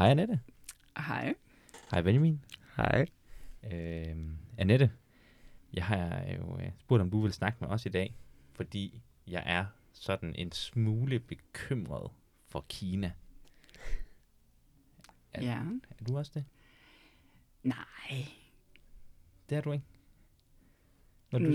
Hej Anette. Hej. Hej Benjamin. Hej. Anette, jeg har jo spurgt, om du vil snakke med os i dag, fordi jeg er sådan en smule bekymret for Kina. Er du også det? Nej. Det er du ikke? Når du...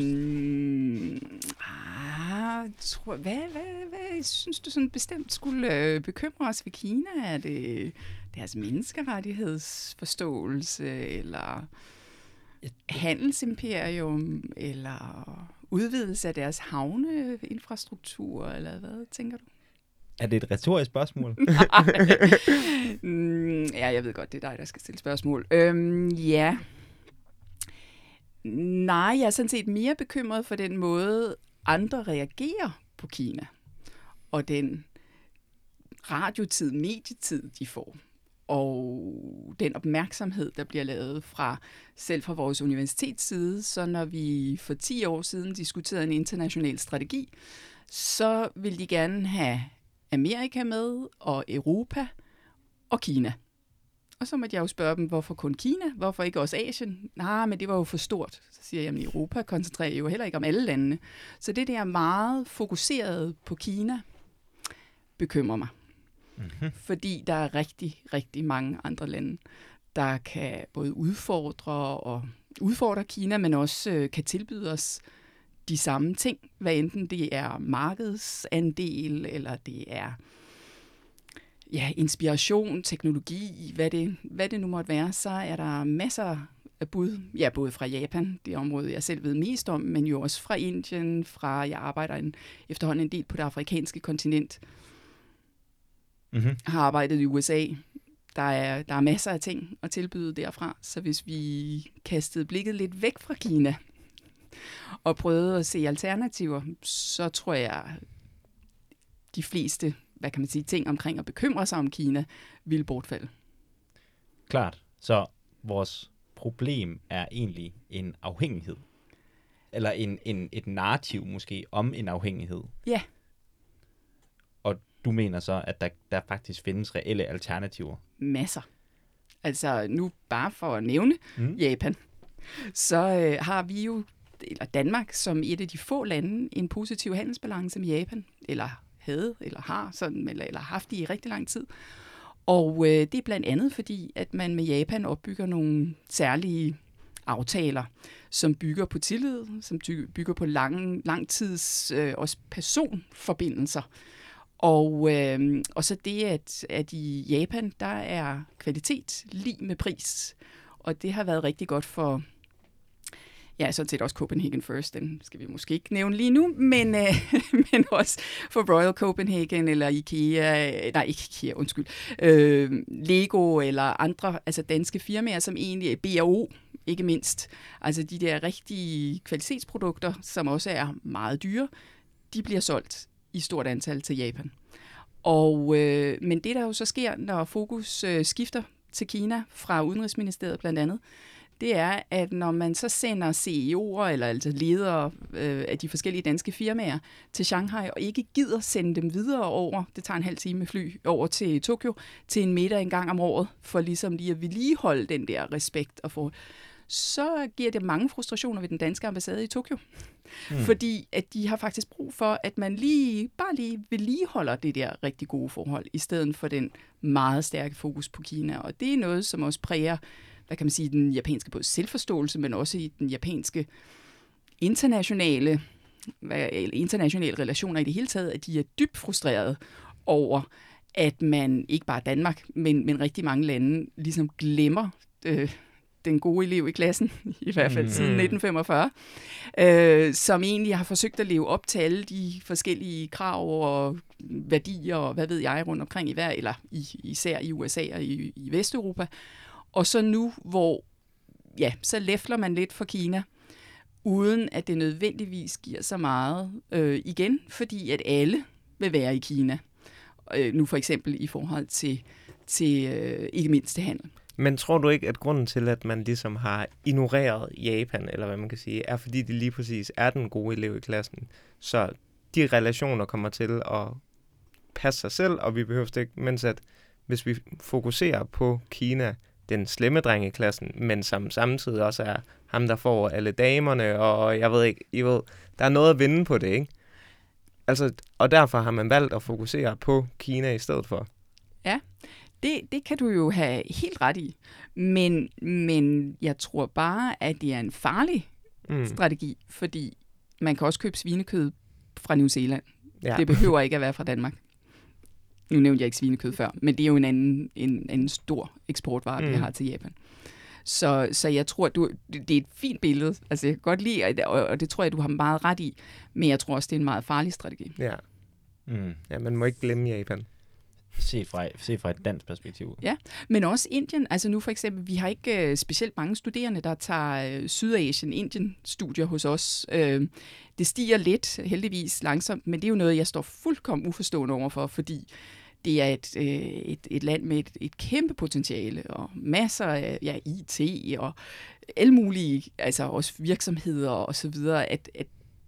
Hvad synes du sådan bestemt skulle bekymre os ved Kina? Er det deres menneskerettighedsforståelse, eller handelsimperium, eller udvidelse af deres havneinfrastruktur, eller hvad tænker du? Er det et retorisk spørgsmål? Ja, jeg ved godt, det er dig, der skal stille spørgsmål. Ja. Nej, jeg er sådan set mere bekymret for den måde, andre reagerer på Kina. Og den radiotid, medietid, de får. Og den opmærksomhed, der bliver lavet selv fra vores universitetsside. Så når vi for 10 år siden diskuterede en international strategi, så ville de gerne have Amerika med, og Europa, og Kina. Og så måtte jeg jo spørge dem, hvorfor kun Kina? Hvorfor ikke også Asien? Nej, men det var jo for stort. Så siger jeg, at Europa koncentrerer jo heller ikke om alle landene. Så det der meget fokuseret på Kina, bekymrer mig. Mm-hmm. Fordi der er rigtig, rigtig mange andre lande, der kan både udfordre Kina, men også kan tilbyde os de samme ting, hvad enten det er markedsandel, eller det er inspiration, teknologi, hvad det nu måtte være, så er der masser af bud, ja, både fra Japan, det område, jeg selv ved mest om, men jo også fra Indien, jeg arbejder efterhånden en del på det afrikanske kontinent, har arbejdet i USA. Der er masser af ting at tilbyde derfra, så hvis vi kastede blikket lidt væk fra Kina, og prøvede at se alternativer, så tror jeg, de fleste, ting omkring at bekymre sig om Kina, ville bortfalde. Klart. Så vores problem er egentlig en afhængighed. Eller et narrativ måske om en afhængighed. Ja. Og du mener så, at der faktisk findes reelle alternativer? Masser. Altså nu bare for at nævne Japan, så har vi jo eller Danmark, som et af de få lande, en positiv handelsbalance med Japan, eller havde, eller har, sådan, eller haft i rigtig lang tid. Og det er blandt andet fordi, at man med Japan opbygger nogle særlige aftaler, som bygger på tillid, som bygger på langtids også personforbindelser. Og så det, at i Japan, der er kvalitet lig med pris. Og det har været rigtig godt for... Ja, sådan set også Copenhagen First, den skal vi måske ikke nævne lige nu, men også for Royal Copenhagen eller IKEA, nej ikke IKEA, undskyld, Lego eller andre, altså danske firmaer, som egentlig er B&O, ikke mindst. Altså de der rigtige kvalitetsprodukter, som også er meget dyre, de bliver solgt i stort antal til Japan. Men det der jo så sker, når fokus skifter til Kina fra Udenrigsministeriet blandt andet, det er, at når man så sender CEO'er, eller altså ledere af de forskellige danske firmaer til Shanghai, og ikke gider sende dem videre over, det tager en halv time med fly over til Tokyo, til en middag en gang om året, for ligesom lige at vedligeholde den der respekt og forhold, så giver det mange frustrationer ved den danske ambassade i Tokyo. Fordi at de har faktisk brug for, at man bare lige vedligeholder det der rigtig gode forhold, i stedet for den meget stærke fokus på Kina. Og det er noget, som også præger den japanske både selvforståelse, men også i den japanske internationale relationer i det hele taget, at de er dybt frustrerede over, at man ikke bare Danmark, men rigtig mange lande ligesom glemmer den gode elev i klassen, i hvert fald siden 1945, som egentlig har forsøgt at leve op til alle de forskellige krav og værdier, og hvad ved jeg, rundt omkring især i USA og i Vesteuropa. Og så nu, hvor så læfler man lidt for Kina, uden at det nødvendigvis giver så meget igen, fordi at alle vil være i Kina. Nu for eksempel i forhold til ikke mindst handel. Men tror du ikke, at grunden til, at man ligesom har ignoreret Japan, eller hvad man kan sige, er fordi det lige præcis er den gode elev i klassen? Så de relationer kommer til at passe sig selv, og vi behøver det ikke, mens at hvis vi fokuserer på Kina, den slemme dreng i klassen, men som samtidig også er ham, der får alle damerne, og jeg ved ikke, I ved, der er noget at vinde på det, ikke? Altså, og derfor har man valgt at fokusere på Kina i stedet for. Ja, det kan du jo have helt ret i, men jeg tror bare, at det er en farlig strategi, fordi man kan også købe svinekød fra New Zealand. Ja. Det behøver ikke at være fra Danmark. Nu nævnte jeg ikke svinekød før, men det er jo en anden, en stor eksportvare, vi har til Japan. Så jeg tror, det er et fint billede. Altså, jeg kan godt lide, og det tror jeg, du har meget ret i. Men jeg tror også, det er en meget farlig strategi. Ja, ja, man må ikke glemme Japan. Se fra et dansk perspektiv. Ja, men også Indien. Altså nu for eksempel, vi har ikke specielt mange studerende, der tager Sydasien-Indien-studier hos os. Det stiger lidt, heldigvis langsomt, men det er jo noget, jeg står fuldkommen uforstående overfor, fordi det er et land med et kæmpe potentiale og masser af IT og alle mulige, altså også virksomheder og så videre, at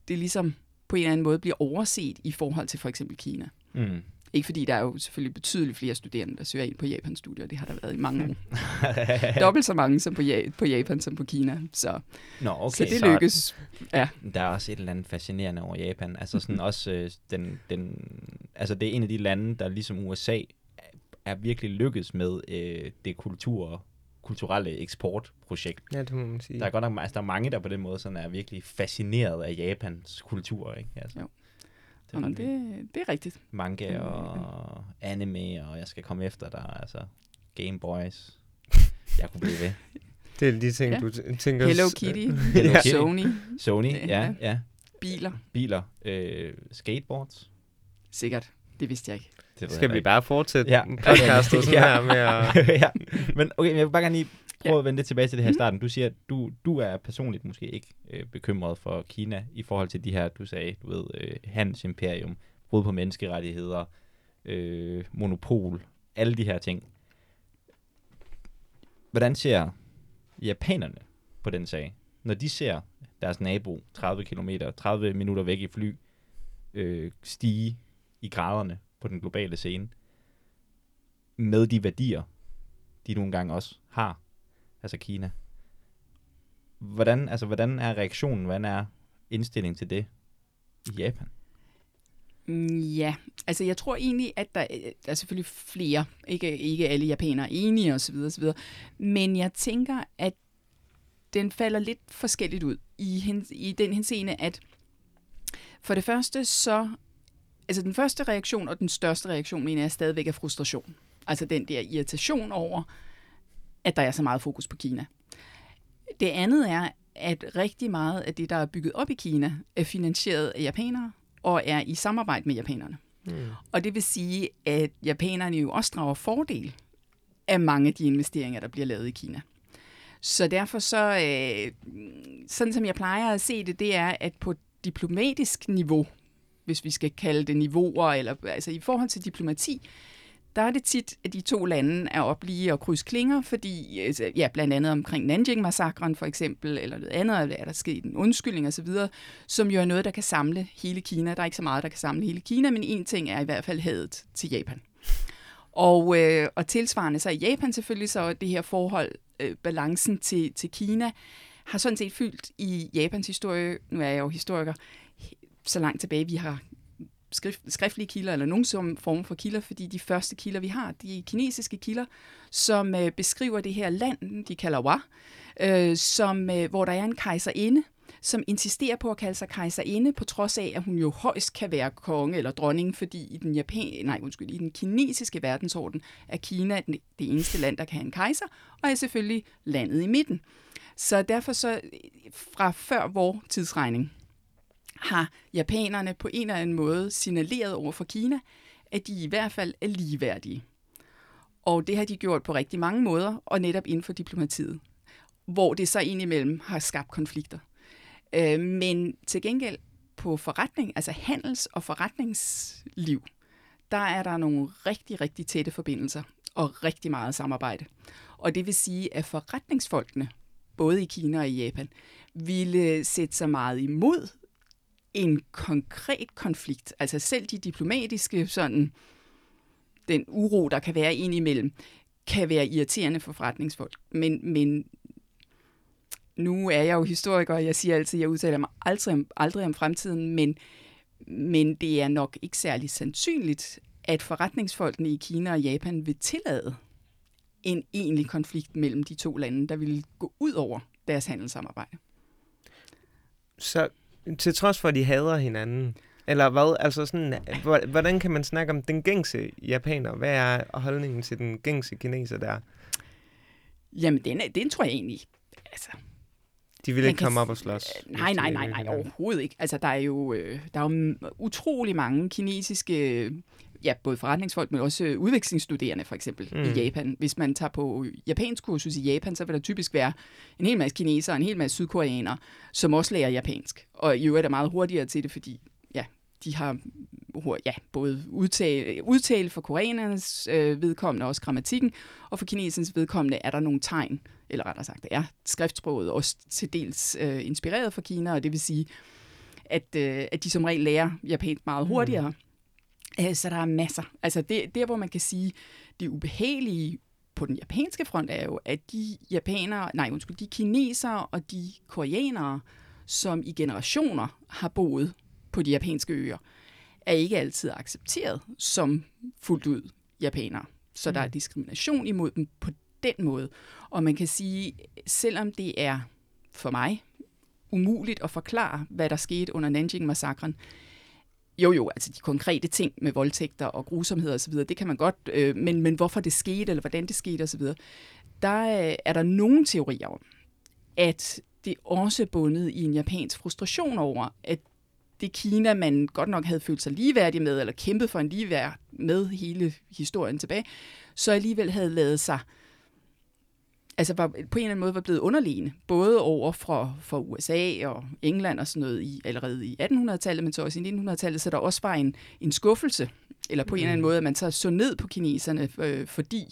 det ligesom på en eller anden måde bliver overset i forhold til for eksempel Kina. Mm. Ikke fordi der er jo selvfølgelig betydeligt flere studerende, der søger ind på Japan-studier. Det har der været i mange år. Dobbelt så mange som på Japan som på Kina. Så det lykkes. Ja. Der er også et eller andet fascinerende over Japan. Altså sådan også altså det er en af de lande, der ligesom USA er virkelig lykkedes med det kulturelle eksportprojekt. Ja, det må man sige. Der er godt nok der er mange, der på den måde sådan er virkelig fascineret af Japans kultur, ikke? Altså. Jo. Det er rigtigt. Manga og anime, og jeg skal komme efter dig, altså Game Boys. Jeg kunne blive ved. Det er de ting, ja. Du tænker... Hello Kitty, Sony, ja. Biler. Skateboards. Sikkert, det vidste jeg ikke. Det skal vi bare fortsætte podcastet sådan her med at... ja. Men okay, jeg vil bare gerne lige prøve at vende lidt tilbage til det her i starten. Du siger, at du er personligt måske ikke bekymret for Kina i forhold til de her, du sagde, du ved, handelsimperium, brud på menneskerettigheder, monopol, alle de her ting. Hvordan ser japanerne på den sag? Når de ser deres nabo 30 minutter væk i fly, stige i graderne på den globale scene, med de værdier, de nogle gange også har, altså Kina. Hvordan er reaktionen, hvordan er indstillingen til det i Japan? Ja, altså jeg tror egentlig, at der er selvfølgelig flere, ikke alle japanere enige osv., men jeg tænker, at den falder lidt forskelligt ud i den henseende, at for det første så, altså den første reaktion og den største reaktion, mener jeg, stadigvæk er frustration. Altså den der irritation over, at der er så meget fokus på Kina. Det andet er, at rigtig meget af det, der er bygget op i Kina, er finansieret af japanere og er i samarbejde med japanerne. Mm. Og det vil sige, at japanerne jo også drager fordel af mange af de investeringer, der bliver lavet i Kina. Så derfor så, sådan som jeg plejer at se det, det er, at på diplomatisk niveau, hvis vi skal kalde det niveauer, eller altså i forhold til diplomati, der er det tit, at de to lande er op lige og krydse klinger, fordi ja, blandt andet omkring Nanjing-massakren for eksempel, eller noget andet, eller er der sket en undskyldning osv., som jo er noget, der kan samle hele Kina. Der er ikke så meget, der kan samle hele Kina, men en ting er i hvert fald hadet til Japan. Og tilsvarende så i Japan selvfølgelig, så det her forhold, balancen til Kina, har sådan set fyldt i Japans historie, nu er jeg jo historiker, så langt tilbage vi har skriftlige kilder, eller nogen som form for kilder, fordi de første kilder, vi har, de kinesiske kilder, som beskriver det her land, de kalder Wa, hvor der er en kejserinde, som insisterer på at kalde sig kejserinde, på trods af, at hun jo højst kan være konge eller dronning, fordi i den kinesiske verdensorden er Kina det eneste land, der kan have en kejser, og er selvfølgelig landet i midten. Så derfor så, fra før vor tidsregning, har japanerne på en eller anden måde signaleret over for Kina, at de i hvert fald er ligeværdige. Og det har de gjort på rigtig mange måder, og netop inden for diplomatiet, hvor det så indimellem har skabt konflikter. Men til gengæld på forretning, altså handels- og forretningsliv, der er der nogle rigtig, rigtig tætte forbindelser og rigtig meget samarbejde. Og det vil sige, at forretningsfolkene, både i Kina og i Japan, ville sætte sig meget imod en konkret konflikt, altså selv de diplomatiske sådan den uro, der kan være indimellem, kan være irriterende for forretningsfolk. Men nu er jeg jo historiker, og jeg siger altid, at jeg udtaler mig aldrig om fremtiden, men det er nok ikke særlig sandsynligt, at forretningsfolkene i Kina og Japan vil tillade en egentlig konflikt mellem de to lande, der vil gå ud over deres handelssamarbejde. Så til trods for, at de hader hinanden, eller hvad, altså sådan, hvordan kan man snakke om den gængse japaner? Hvad er holdningen til den gængse kineser der? Jamen, den tror jeg egentlig, altså... De vil ikke komme op og slås? Nej, overhovedet ikke. Altså, der er jo utrolig mange kinesiske, ja, både forretningsfolk, men også udvekslingsstuderende, for eksempel, i Japan. Hvis man tager på japansk kursus i Japan, så vil der typisk være en hel masse kinesere og en hel masse sydkoreanere, som også lærer japansk. Og i øvrigt er meget hurtigere til det, fordi ja, de har både udtale for koreanernes vedkommende, også grammatikken, og for kinesernes vedkommende er der nogle tegn, eller rettere sagt er skriftsproget også til dels inspireret fra Kina, og det vil sige, at de som regel lærer japansk meget hurtigere. Så der er masser. Altså der, hvor man kan sige, det ubehagelige på den japanske front er jo, at de kinesere og de koreanere, som i generationer har boet på de japanske øer, er ikke altid accepteret som fuldt ud japanere. Så der er diskrimination imod dem på den måde. Og man kan sige, selvom det er for mig umuligt at forklare, hvad der skete under Nanjing-massakren, jo, altså de konkrete ting med voldtægter og grusomheder osv., det kan man godt, men hvorfor det skete, eller hvordan det skete osv., der er der nogle teorier om, at det også bundet i en japansk frustration over, at det Kina, man godt nok havde følt sig ligeværdig med, eller kæmpet for en ligeværd med hele historien tilbage, så alligevel havde lavet sig, altså på en eller anden måde var blevet underliggende, både over for USA og England og sådan noget allerede i 1800-tallet, men så også i 1900-tallet, så der også var en skuffelse, eller på en eller anden måde, at man så ned på kineserne, fordi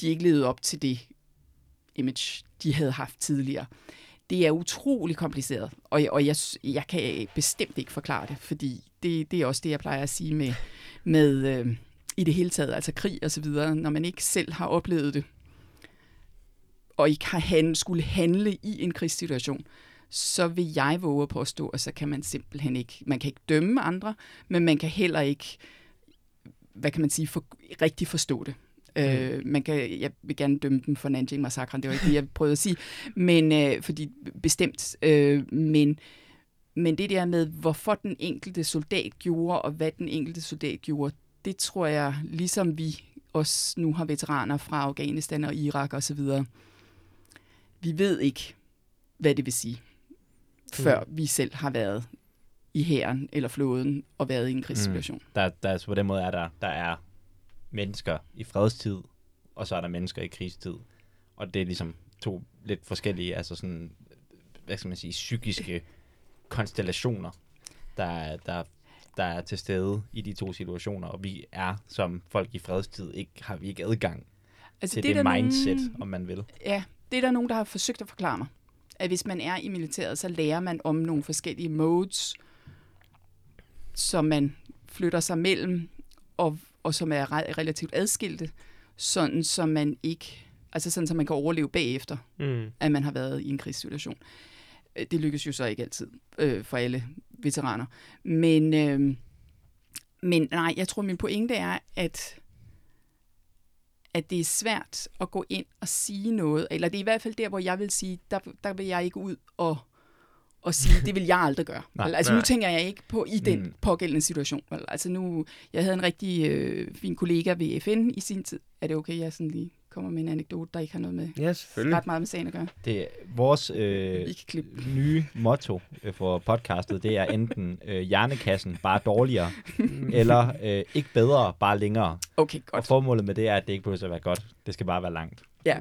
de ikke levede op til det image, de havde haft tidligere. Det er utrolig kompliceret, og jeg kan bestemt ikke forklare det, fordi det er også det, jeg plejer at sige med i det hele taget, altså krig og så videre, når man ikke selv har oplevet det, og ikke skulle handle i en krigssituation, så vil jeg våge på at stå, og så kan man simpelthen ikke, man kan ikke dømme andre, men man kan heller ikke, hvad kan man sige, rigtig forstå det. Jeg vil gerne dømme dem for Nanjing-massakren, det var ikke det, jeg prøvede at sige, men fordi bestemt, men det der med, hvorfor den enkelte soldat gjorde, og hvad den enkelte soldat gjorde, det tror jeg, ligesom vi også nu har veteraner fra Afghanistan og Irak og så videre, vi ved ikke, hvad det vil sige, før vi selv har været i hæren eller flåden og været i en krigssituation. Der, på den måde er der er mennesker i fredstid, og så er der mennesker i krigstid. Og det er ligesom to lidt forskellige, altså sådan, hvad skal man sige, psykiske konstellationer, der er til stede i de to situationer, og vi er som folk i fredstid, har vi ikke adgang altså til det mindset, om man vil. Ja, det er der nogen, der har forsøgt at forklare mig, at hvis man er i militæret, så lærer man om nogle forskellige modes, som man flytter sig mellem, og som er relativt adskilte, sådan så man ikke, altså sådan så man kan overleve bagefter, at man har været i en krigssituation. Det lykkes jo så ikke altid for alle veteraner. Men nej, jeg tror min pointe er, at det er svært at gå ind og sige noget, eller det er i hvert fald der, hvor jeg vil sige, der vil jeg ikke ud og sige, det vil jeg aldrig gøre. Nu tænker jeg ikke på i den pågældende situation. Altså nu, jeg havde en rigtig fin kollega ved FN i sin tid. Er det okay, jeg sådan lige kommer med en anekdote, der ikke har noget med ret meget med sagen at gøre? Det er vores nye motto for podcastet, det er enten hjernekassen, bare dårligere, eller ikke bedre, bare længere. Okay, godt. Og formålet med det er, at det ikke behøver at være godt. Det skal bare være langt. Ja,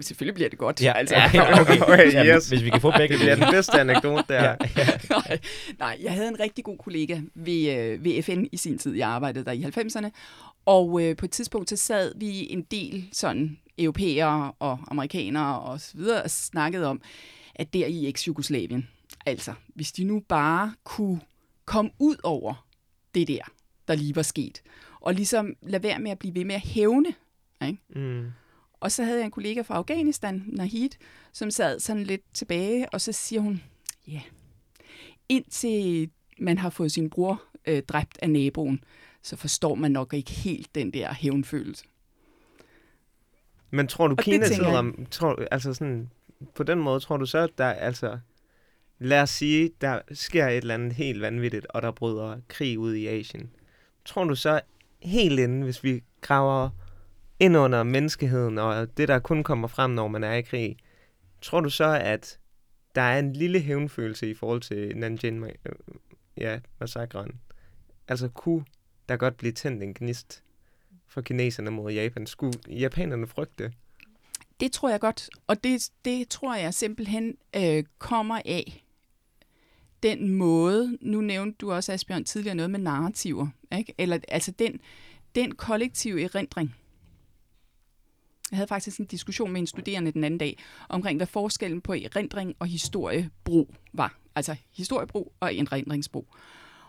selvfølgelig bliver det godt. Ja, altså. Okay, yes. Hvis vi kan få begge, det bliver den bedste anekdote der. Ja. Nej, jeg havde en rigtig god kollega ved FN i sin tid. Jeg arbejdede der i 90'erne, og på et tidspunkt så sad vi en del sådan europæere og amerikanere og så videre og snakkede om, at der i eks-Jugoslavien, altså hvis de nu bare kunne komme ud over det der lige var sket, og ligesom lade være med at blive ved med at hævne. Ikke? Mm. Og så havde jeg en kollega fra Afghanistan, Nahid, som sad sådan lidt tilbage, og så siger hun, ja, yeah, indtil man har fået sin bror dræbt af naboen, så forstår man nok ikke helt den der hævnfølelse. Men tror du, og Kina sidder om... altså sådan, på den måde tror du så, at der altså... Lad os sige, der sker et eller andet helt vanvittigt, og der bryder krig ud i Asien. Tror du så helt inden, hvis vi graver ind under menneskeheden, og det, der kun kommer frem, når man er i krig, tror du så, at der er en lille hævnfølelse i forhold til Nanjing-massakren? Altså, kunne der godt blive tændt en gnist for kineserne mod Japan? Skulle japanerne frygte det? Det tror jeg godt, og det tror jeg simpelthen kommer af den måde, nu nævnte du også, Asbjørn, tidligere noget med narrativer, ikke? Eller altså den kollektive erindring. Jeg havde faktisk en diskussion med en studerende den anden dag, omkring hvad forskellen på erindring og historiebrug var. Altså historiebrug og erindringsbrug.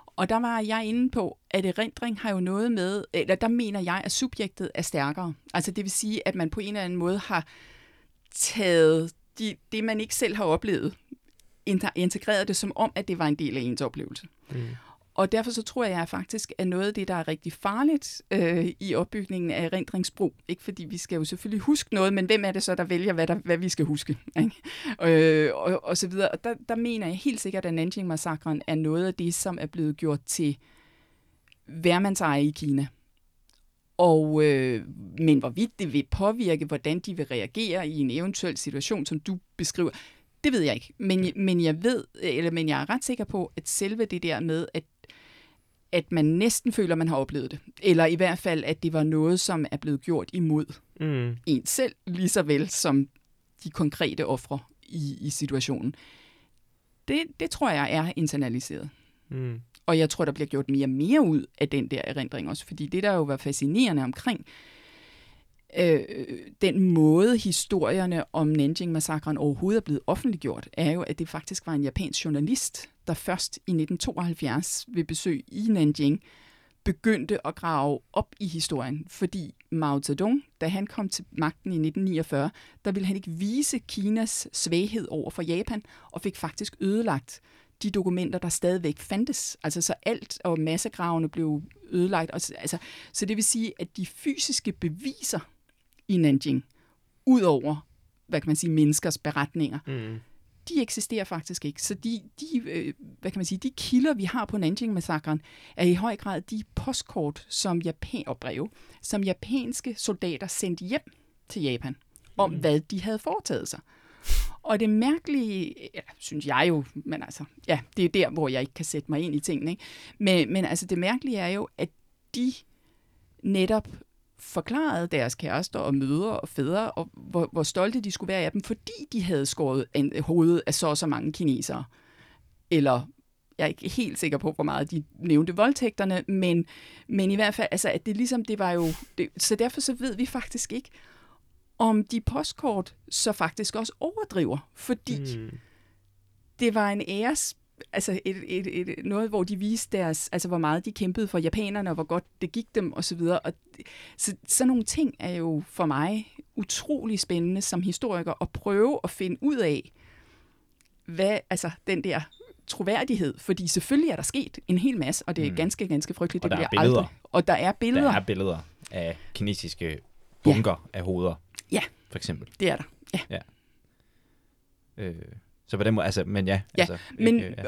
Og der var jeg inde på, at erindring har jo noget med, eller der mener jeg, at subjektet er stærkere. Altså det vil sige, at man på en eller anden måde har taget det, man ikke selv har oplevet, integreret det som om, at det var en del af ens oplevelse. Mm. Og derfor så tror jeg faktisk, at noget af det, der er rigtig farligt i opbygningen af erindringsbrug, ikke fordi vi skal jo selvfølgelig huske noget, men hvem er det så, der vælger, hvad vi skal huske? Ikke? Og så videre. Og der mener jeg helt sikkert, at Nanjing-massakren er noget af det, som er blevet gjort til hvermandseje i Kina. Og, men hvorvidt det vil påvirke, hvordan de vil reagere i en eventuel situation, som du beskriver, det ved jeg ikke. Men jeg er ret sikker på, at selve det der med, at man næsten føler, man har oplevet det. Eller i hvert fald, at det var noget, som er blevet gjort imod en selv, lige så vel som de konkrete ofre i situationen. Det tror jeg er internaliseret. Mm. Og jeg tror, der bliver gjort mere og mere ud af den der erindring også. Fordi det, der jo var fascinerende omkring den måde, historierne om Nanjing-massakren overhovedet er blevet offentliggjort, er jo, at det faktisk var en japansk journalist, der først i 1972 ved besøg i Nanjing begyndte at grave op i historien, fordi Mao Zedong, da han kom til magten i 1949, der ville han ikke vise Kinas svaghed over for Japan, og fik faktisk ødelagt de dokumenter, der stadigvæk fandtes. Altså så alt og massegravene blev ødelagt. Altså, så det vil sige, at de fysiske beviser i Nanjing, ud over, hvad kan man sige, menneskers beretninger, de eksisterer faktisk ikke. Så de hvad kan man sige, de kilder, vi har på Nanjing-massakren, er i høj grad de postkort som og breve, som japanske soldater sendte hjem til Japan, om hvad de havde foretaget sig. Og det mærkelige, synes jeg jo, men altså, ja, det er der, hvor jeg ikke kan sætte mig ind i tingene, ikke? Men altså, det mærkelige er jo, at de netop forklarede deres kærester og mødre og fædre, og hvor stolte de skulle være af dem, fordi de havde skåret hovedet af så mange kinesere. Eller, jeg er ikke helt sikker på, hvor meget de nævnte voldtægterne, men i hvert fald, altså, at det ligesom, det var jo... Så derfor så ved vi faktisk ikke, om de postkort så faktisk også overdriver, fordi det var en æres, altså noget, hvor de viste deres, altså hvor meget de kæmpede for japanerne, og hvor godt det gik dem, og så videre. Og så sådan nogle ting er jo for mig utrolig spændende som historiker at prøve at finde ud af, hvad, altså den der troværdighed, fordi selvfølgelig er der sket en hel masse, og det er ganske, ganske frygteligt. Og det bliver aldrig. Og der er billeder. Der er billeder af kinesiske bunker af hoveder. Ja, for eksempel. Det er der. Ja. Så på den måde, altså, men ja. Ja, altså, men ikke, ja.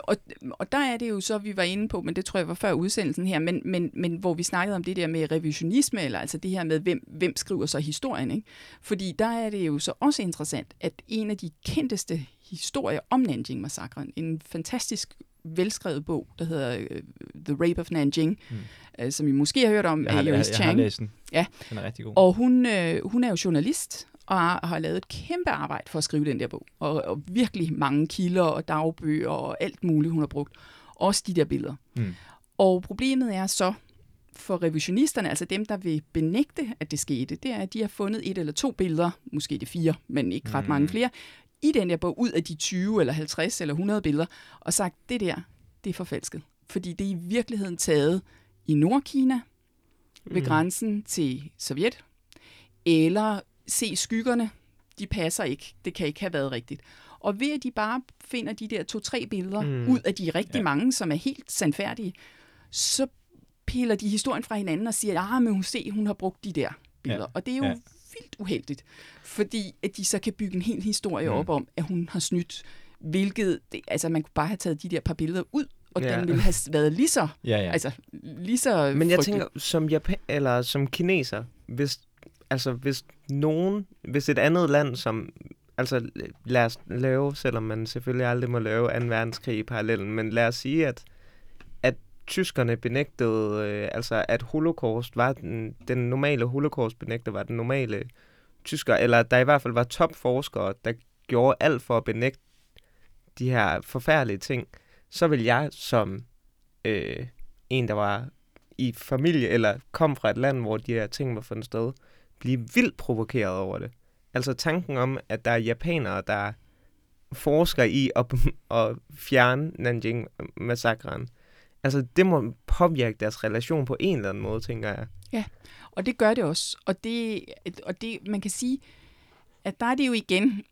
Og der er det jo så, vi var inde på, men det tror jeg var før udsendelsen her, men hvor vi snakkede om det der med revisionisme, eller altså det her med, hvem skriver så historien, ikke? Fordi der er det jo så også interessant, at en af de kendteste historier om Nanjing-massakren, en fantastisk velskrevet bog, der hedder The Rape of Nanking, som I måske har hørt om af Joyce Chang. Jeg har læst den. Ja. Den er rigtig god. Og hun er jo journalist, og har lavet et kæmpe arbejde for at skrive den der bog. Og virkelig mange kilder og dagbøger og alt muligt, hun har brugt. Også de der billeder. Mm. Og problemet er så, for revisionisterne, altså dem, der vil benægte, at det skete, det er, at de har fundet et eller to billeder, måske det 4, men ikke ret mange flere, i den der bog, ud af de 20 eller 50 eller 100 billeder, og sagt, det der, det er forfalsket. Fordi det er i virkeligheden taget i Nordkina, ved grænsen til Sovjet, eller se skyggerne, de passer ikke, det kan ikke have været rigtigt. Og ved at de bare finder de der 2-3 billeder ud af de rigtig mange, som er helt sandfærdige, så piller de historien fra hinanden og siger, ah, men hun har brugt de der billeder. Og det er jo vildt uheldigt, fordi at de så kan bygge en hel historie op om, at hun har snydt, hvilket, altså man kunne bare have taget de der par billeder ud, og den ville have været lige så, altså lige så. Men jeg tænker, som som kineser, hvis et andet land, som altså lad os lave, selvom man selvfølgelig aldrig må lave 2. verdenskrig i parallellen, men lad os sige, at tyskerne benægtede, at holocaust var den normale holocaustbenægter var den normale tysker, eller der i hvert fald var topforskere, der gjorde alt for at benægte de her forfærdelige ting, så vil jeg som en, der var i familie, eller kom fra et land, hvor de her ting var fundet sted, blive vildt provokeret over det. Altså tanken om, at der er japanere, der forsker i at fjerne Nanjing-massakren. Altså det må påvirke deres relation på en eller anden måde, tænker jeg. Ja, og det gør det også. Og det man kan sige, at der er det jo igen,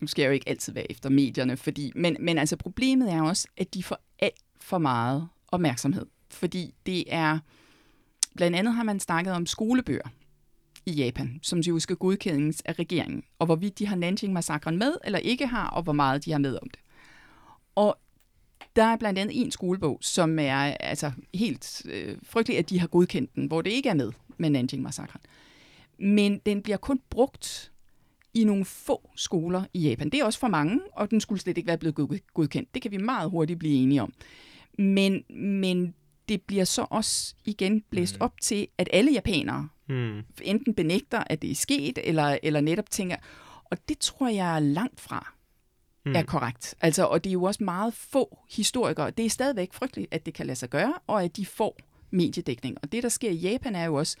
nu skal jeg jo ikke altid være efter medierne, men altså problemet er også, at de får alt for meget opmærksomhed. Fordi det er, blandt andet har man snakket om skolebøger i Japan, som jo skal godkendes af regeringen, og hvorvidt de har Nanjing-massakren med, eller ikke har, og hvor meget de har med om det. Og der er blandt andet en skolebog, som er altså helt frygtelig, at de har godkendt den, hvor det ikke er med Nanjing-massakren. Men den bliver kun brugt i nogle få skoler i Japan. Det er også for mange, og den skulle slet ikke være blevet godkendt. Det kan vi meget hurtigt blive enige om. Men det bliver så også igen blæst op til, at alle japanere enten benægter, at det er sket, eller netop tænker, og det tror jeg langt fra er korrekt. Altså, og det er jo også meget få historikere. Det er stadigvæk frygteligt, at det kan lade sig gøre, og at de får mediedækning. Og det, der sker i Japan, er jo også,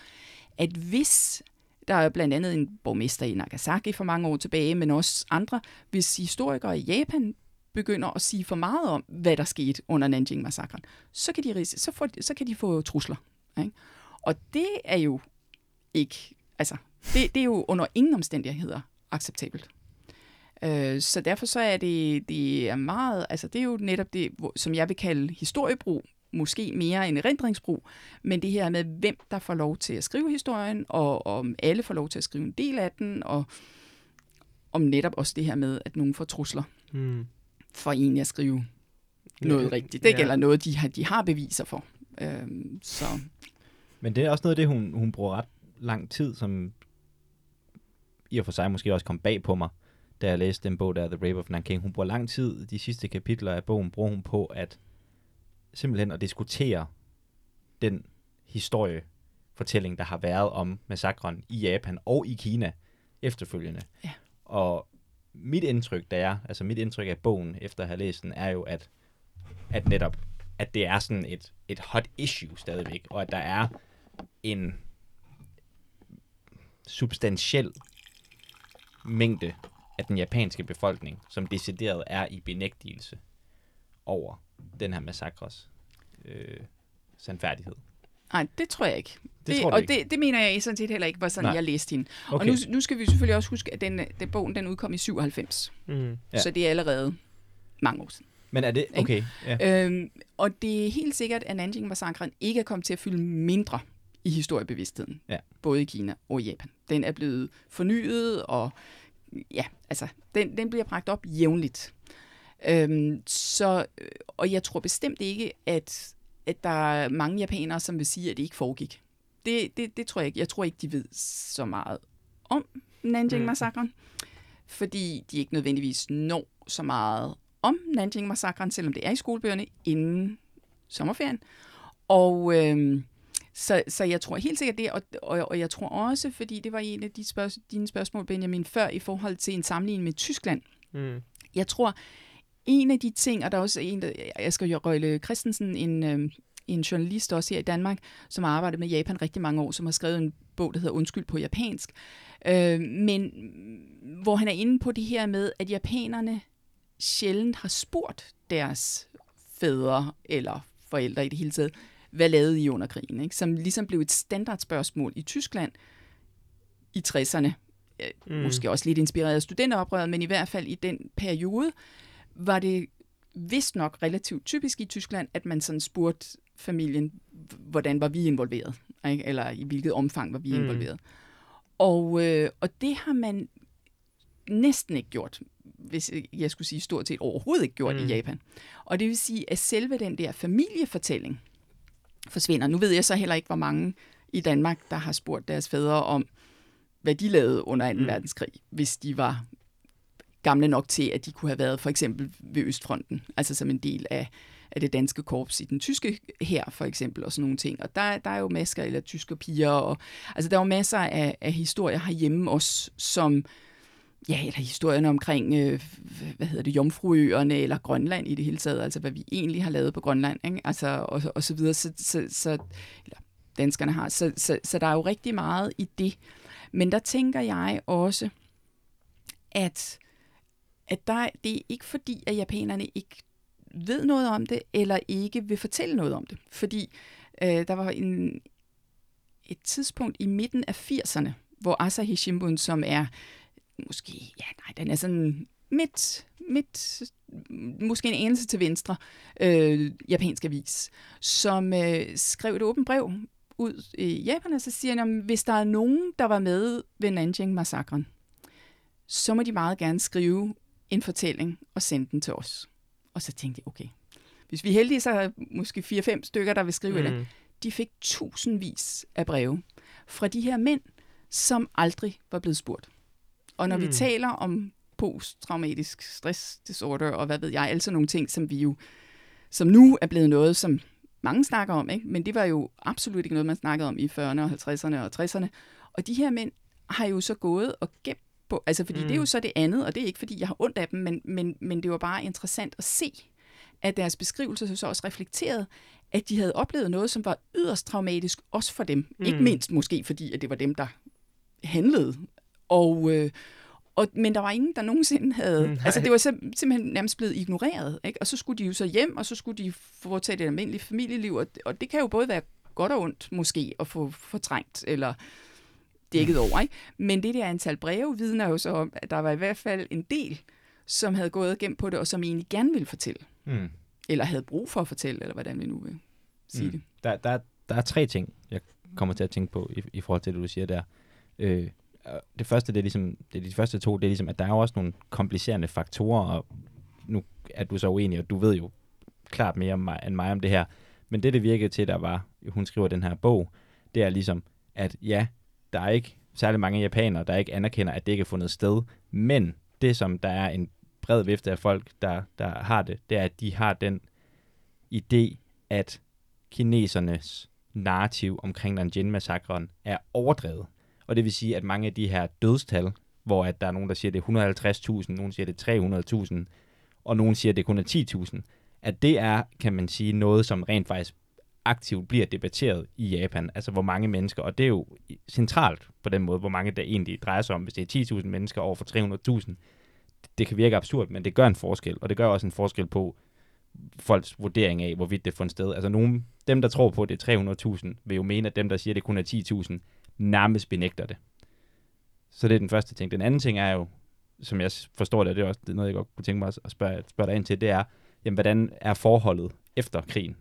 at hvis der er blandt andet en borgmester i Nagasaki for mange år tilbage, men også andre, hvis historikere i Japan begynder at sige for meget om, hvad der skete under Nanjing-massakren, så kan de få trusler. Ikke? Og det er jo ikke, altså, det er jo under ingen omstændigheder acceptabelt. Så derfor så er det er meget, altså det er jo netop det, som jeg vil kalde historiebrug, måske mere en erindringsbrug, men det her med, hvem der får lov til at skrive historien, og om alle får lov til at skrive en del af den, og om netop også det her med, at nogen får trusler for egentlig at skrive noget rigtigt, ikke? Eller noget, de har beviser for. Så. Men det er også noget af det, hun bruger ret lang tid, som i og for sig måske også kom bag på mig, da jeg læste den bog der, The Rape of Nanking. Hun bruger lang tid, de sidste kapitler af bogen, bruger hun på at simpelthen at diskutere den historiefortælling, der har været om massakren i Japan og i Kina efterfølgende. Ja. Og mit indtryk af bogen, efter at have læst den, er jo, at netop, at det er sådan et hot issue stadigvæk, og at der er en substantiel mængde af den japanske befolkning, som decideret er i benægtelse over den her massakres sandfærdighed. Nej, det tror jeg ikke. Det mener jeg sådan set heller ikke, var sådan, jeg læste hende. Okay. Og nu skal vi selvfølgelig også huske, at den bogen udkom i 97. Ja. Så det er allerede mange år siden. Men er det? Okay. Ja. Og det er helt sikkert, at Nanjing-massakren ikke er kommet til at fylde mindre i historiebevidstheden. Ja. Både i Kina og i Japan. Den er blevet fornyet, og ja, altså, den bliver bragt op jævnligt. Og jeg tror bestemt ikke, at der er mange japanere, som vil sige, at det ikke foregik. Det tror jeg ikke. Jeg tror ikke, de ved så meget om Nanjing-massakren, fordi de ikke nødvendigvis når så meget om Nanjing-massakren, selvom det er i skolebøgerne inden sommerferien. Og så jeg tror helt sikkert det, og jeg tror også, fordi det var en af de dine spørgsmål, Benjamin, før i forhold til en sammenligning med Tyskland. Jeg tror, en af de ting, og der er også en, Asger Røgle Christensen, en journalist også her i Danmark, som har arbejdet med Japan rigtig mange år, som har skrevet en bog, der hedder Undskyld på japansk, men hvor han er inde på det her med, at japanerne sjældent har spurgt deres fædre eller forældre i det hele taget, hvad lavede I under krigen? Ikke? Som ligesom blev et standardspørgsmål i Tyskland i 60'erne. Måske også lidt inspireret af studenteroprøret, men i hvert fald i den periode var det vist nok relativt typisk i Tyskland, at man sådan spurgte familien, hvordan var vi involveret? Ikke? Eller i hvilket omfang var vi involveret? Og det har man næsten ikke gjort, hvis jeg skulle sige stort set overhovedet ikke gjort i Japan. Og det vil sige, at selve den der familiefortælling forsvinder. Nu ved jeg så heller ikke, hvor mange i Danmark, der har spurgt deres fædre om, hvad de lavede under 2. verdenskrig, hvis de var gamle nok til, at de kunne have været for eksempel ved Østfronten, altså som en del af det danske korps i den tyske hær for eksempel, og sådan nogle ting. Og der er jo masker, eller tyske piger, og altså der er jo masser af historier herhjemme også, som, ja, eller historierne omkring, Jomfruøerne, eller Grønland i det hele taget, altså hvad vi egentlig har lavet på Grønland, ikke? Altså, og så videre, eller danskerne har, så der er jo rigtig meget i det. Men der tænker jeg også, at det er ikke fordi, at japanerne ikke ved noget om det, eller ikke vil fortælle noget om det. Fordi der var et tidspunkt i midten af 80'erne, hvor Asahi Shimbun, som er den er sådan midt måske en anelse til venstre, japansk avis, som skrev et åbent brev ud i Japan, og så siger han, hvis der er nogen, der var med ved Nanjing-massakren, så må de meget gerne skrive en fortælling og sende den til os. Og så tænkte jeg, okay, hvis vi er heldige, så er måske 4-5 stykker, der vil skrive det. De fik tusindvis af breve fra de her mænd, som aldrig var blevet spurgt. Og når vi taler om posttraumatisk stressdisorder, og hvad ved jeg, altså nogle ting, som nu er blevet noget, som mange snakker om, ikke? Men det var jo absolut ikke noget, man snakkede om i 40'erne, 50'erne og 60'erne. Og de her mænd har jo så gået og gemt på, altså fordi det er jo så det andet, og det er ikke fordi, jeg har ondt af dem, men det var bare interessant at se, at deres beskrivelser så også reflekterede, at de havde oplevet noget, som var yderst traumatisk, også for dem. Ikke mindst måske, fordi at det var dem, der handlede. Men der var ingen, der nogensinde havde... Nej. Altså, det var simpelthen nærmest blevet ignoreret, ikke? Og så skulle de jo så hjem, og så skulle de foretage det almindelige familieliv, og det kan jo både være godt og ondt, måske, at få fortrængt eller dækket over, ikke? Men det der antal breve vidner jo så om, at der var i hvert fald en del, som havde gået igennem på det, og som egentlig gerne ville fortælle. Eller havde brug for at fortælle, eller hvordan vi nu vil sige det. Der er tre ting, jeg kommer til at tænke på i forhold til det, du siger der. Det første, det er ligesom, at der er også nogle komplicerende faktorer, og nu er du så uenig, og du ved jo klart mere end mig om det her, men det virkede til, der var, hun skriver den her bog, det er ligesom, at ja, der er ikke særlig mange japanere, der ikke anerkender, at det ikke er fundet sted, men det, som der er en bred vifte af folk, der har det, det er, at de har den idé, at kinesernes narrativ omkring Nanjing-massakren er overdrevet. Og det vil sige, at mange af de her dødstal, hvor at der er nogen, der siger, det er 150.000, nogen siger, det er 300.000, og nogen siger, det kun er 10.000, at det er, kan man sige, noget, som rent faktisk aktivt bliver debatteret i Japan. Altså, hvor mange mennesker, og det er jo centralt på den måde, hvor mange der egentlig drejer sig om, hvis det er 10.000 mennesker over for 300.000. Det kan virke absurd, men det gør en forskel, og det gør også en forskel på folks vurdering af, hvorvidt det fundet sted. Altså, dem, der tror på, at det er 300.000, vil jo mene, at dem, der siger, at det kun er 10.000, nærmest benægter det. Så det er den første ting. Den anden ting er jo, som jeg forstår det, det er også noget, jeg godt kunne tænke mig at spørge dig ind til, det er, jamen, hvordan er forholdet efter krigen?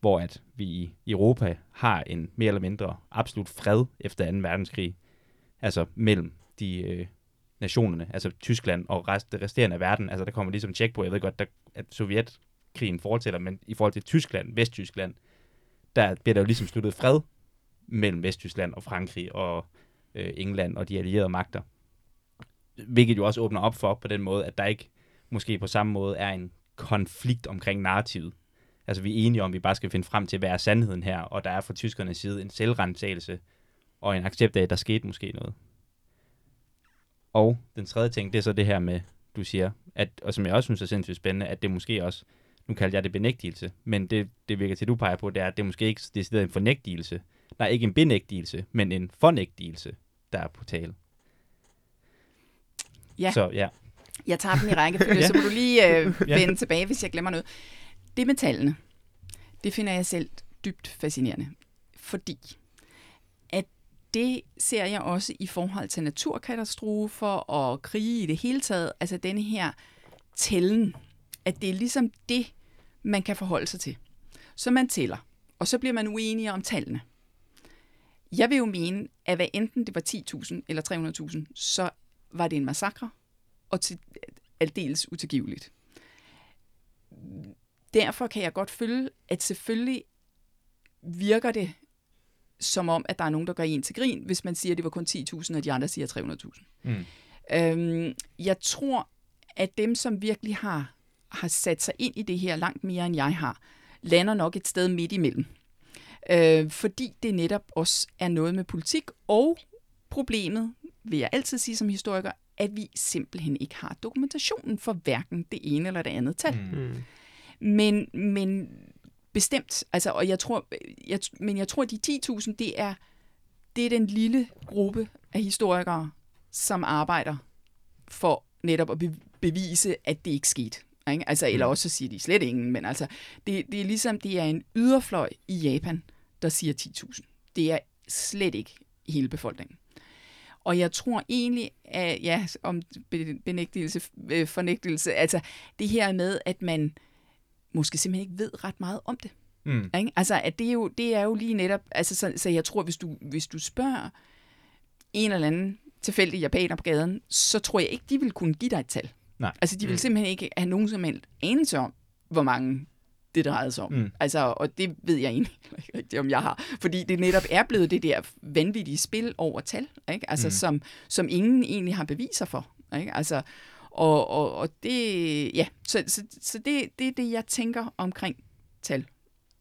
Hvor at vi i Europa har en mere eller mindre absolut fred efter 2. verdenskrig, altså mellem de nationerne, altså Tyskland og det resterende af verden. Altså der kommer ligesom tjek på, jeg ved godt, at Sovjetkrigen fortsætter, men i forhold til Tyskland, Vesttyskland, der bliver der jo ligesom sluttet fred mellem Vesttyskland og Frankrig og England og de allierede magter. Hvilket jo også åbner op for på den måde, at der ikke måske på samme måde er en konflikt omkring narrativet. Altså vi er enige om, at vi bare skal finde frem til, hvad er sandheden her, og der er fra tyskernes side en selvrensagelse og en accept af, at der skete måske noget. Og den tredje ting, det er så det her med, du siger, at, og som jeg også synes er sindssygt spændende, at det måske også, nu kalder jeg det benægtelse, men det virker til, du peger på, det er, at det måske ikke decideret en fornægtelse, der er ikke en benægtelse, men en fornægtelse, der er på tale. Ja. Så, ja. Jeg tager den i rækkefølge, så må du lige vende tilbage, hvis jeg glemmer noget. Det med tallene, det finder jeg selv dybt fascinerende, fordi at det ser jeg også i forhold til naturkatastrofer og krige i det hele taget, altså denne her tællen, at det er ligesom det, man kan forholde sig til. Så man tæller, og så bliver man uenige om tallene. Jeg vil jo mene, at hvad enten det var 10.000 eller 300.000, så var det en massakre, og til aldeles utilgiveligt. Derfor kan jeg godt føle, at selvfølgelig virker det som om, at der er nogen, der gør en til grin, hvis man siger, at det var kun 10.000, og de andre siger 300.000. Mm. Jeg tror, at dem, som virkelig har sat sig ind i det her langt mere, end jeg har, lander nok et sted midt imellem. Fordi det netop også er noget med politik, og problemet, vil jeg altid sige som historiker, at vi simpelthen ikke har dokumentationen for hverken det ene eller det andet tal. Mm. Men bestemt, altså, og jeg tror, at de 10.000, det er den lille gruppe af historikere, som arbejder for netop at bevise, at det ikke skete. Ikke? Altså, eller også så siger de slet ingen, men altså, det er ligesom, det er en yderfløj i Japan, der siger 10.000. Det er slet ikke hele befolkningen. Og jeg tror egentlig, at ja, om benægtelse, fornægtelse, altså det her med, at man måske simpelthen ikke ved ret meget om det. Mm. Ikke? Altså, at det er jo lige netop, altså, så jeg tror, hvis du spørger en eller anden tilfældig japaner på gaden, så tror jeg ikke, de vil kunne give dig et tal. Nej. Altså, de vil simpelthen ikke have nogen som helst anelse om, hvor mange det drejede sig om. Mm. Altså, og det ved jeg egentlig ikke rigtigt, om jeg har. Fordi det netop er blevet det der vanvittige spil over tal, ikke? Altså, som ingen egentlig har beviser for. Ikke? Altså, og det, ja, så det er det, jeg tænker omkring tal.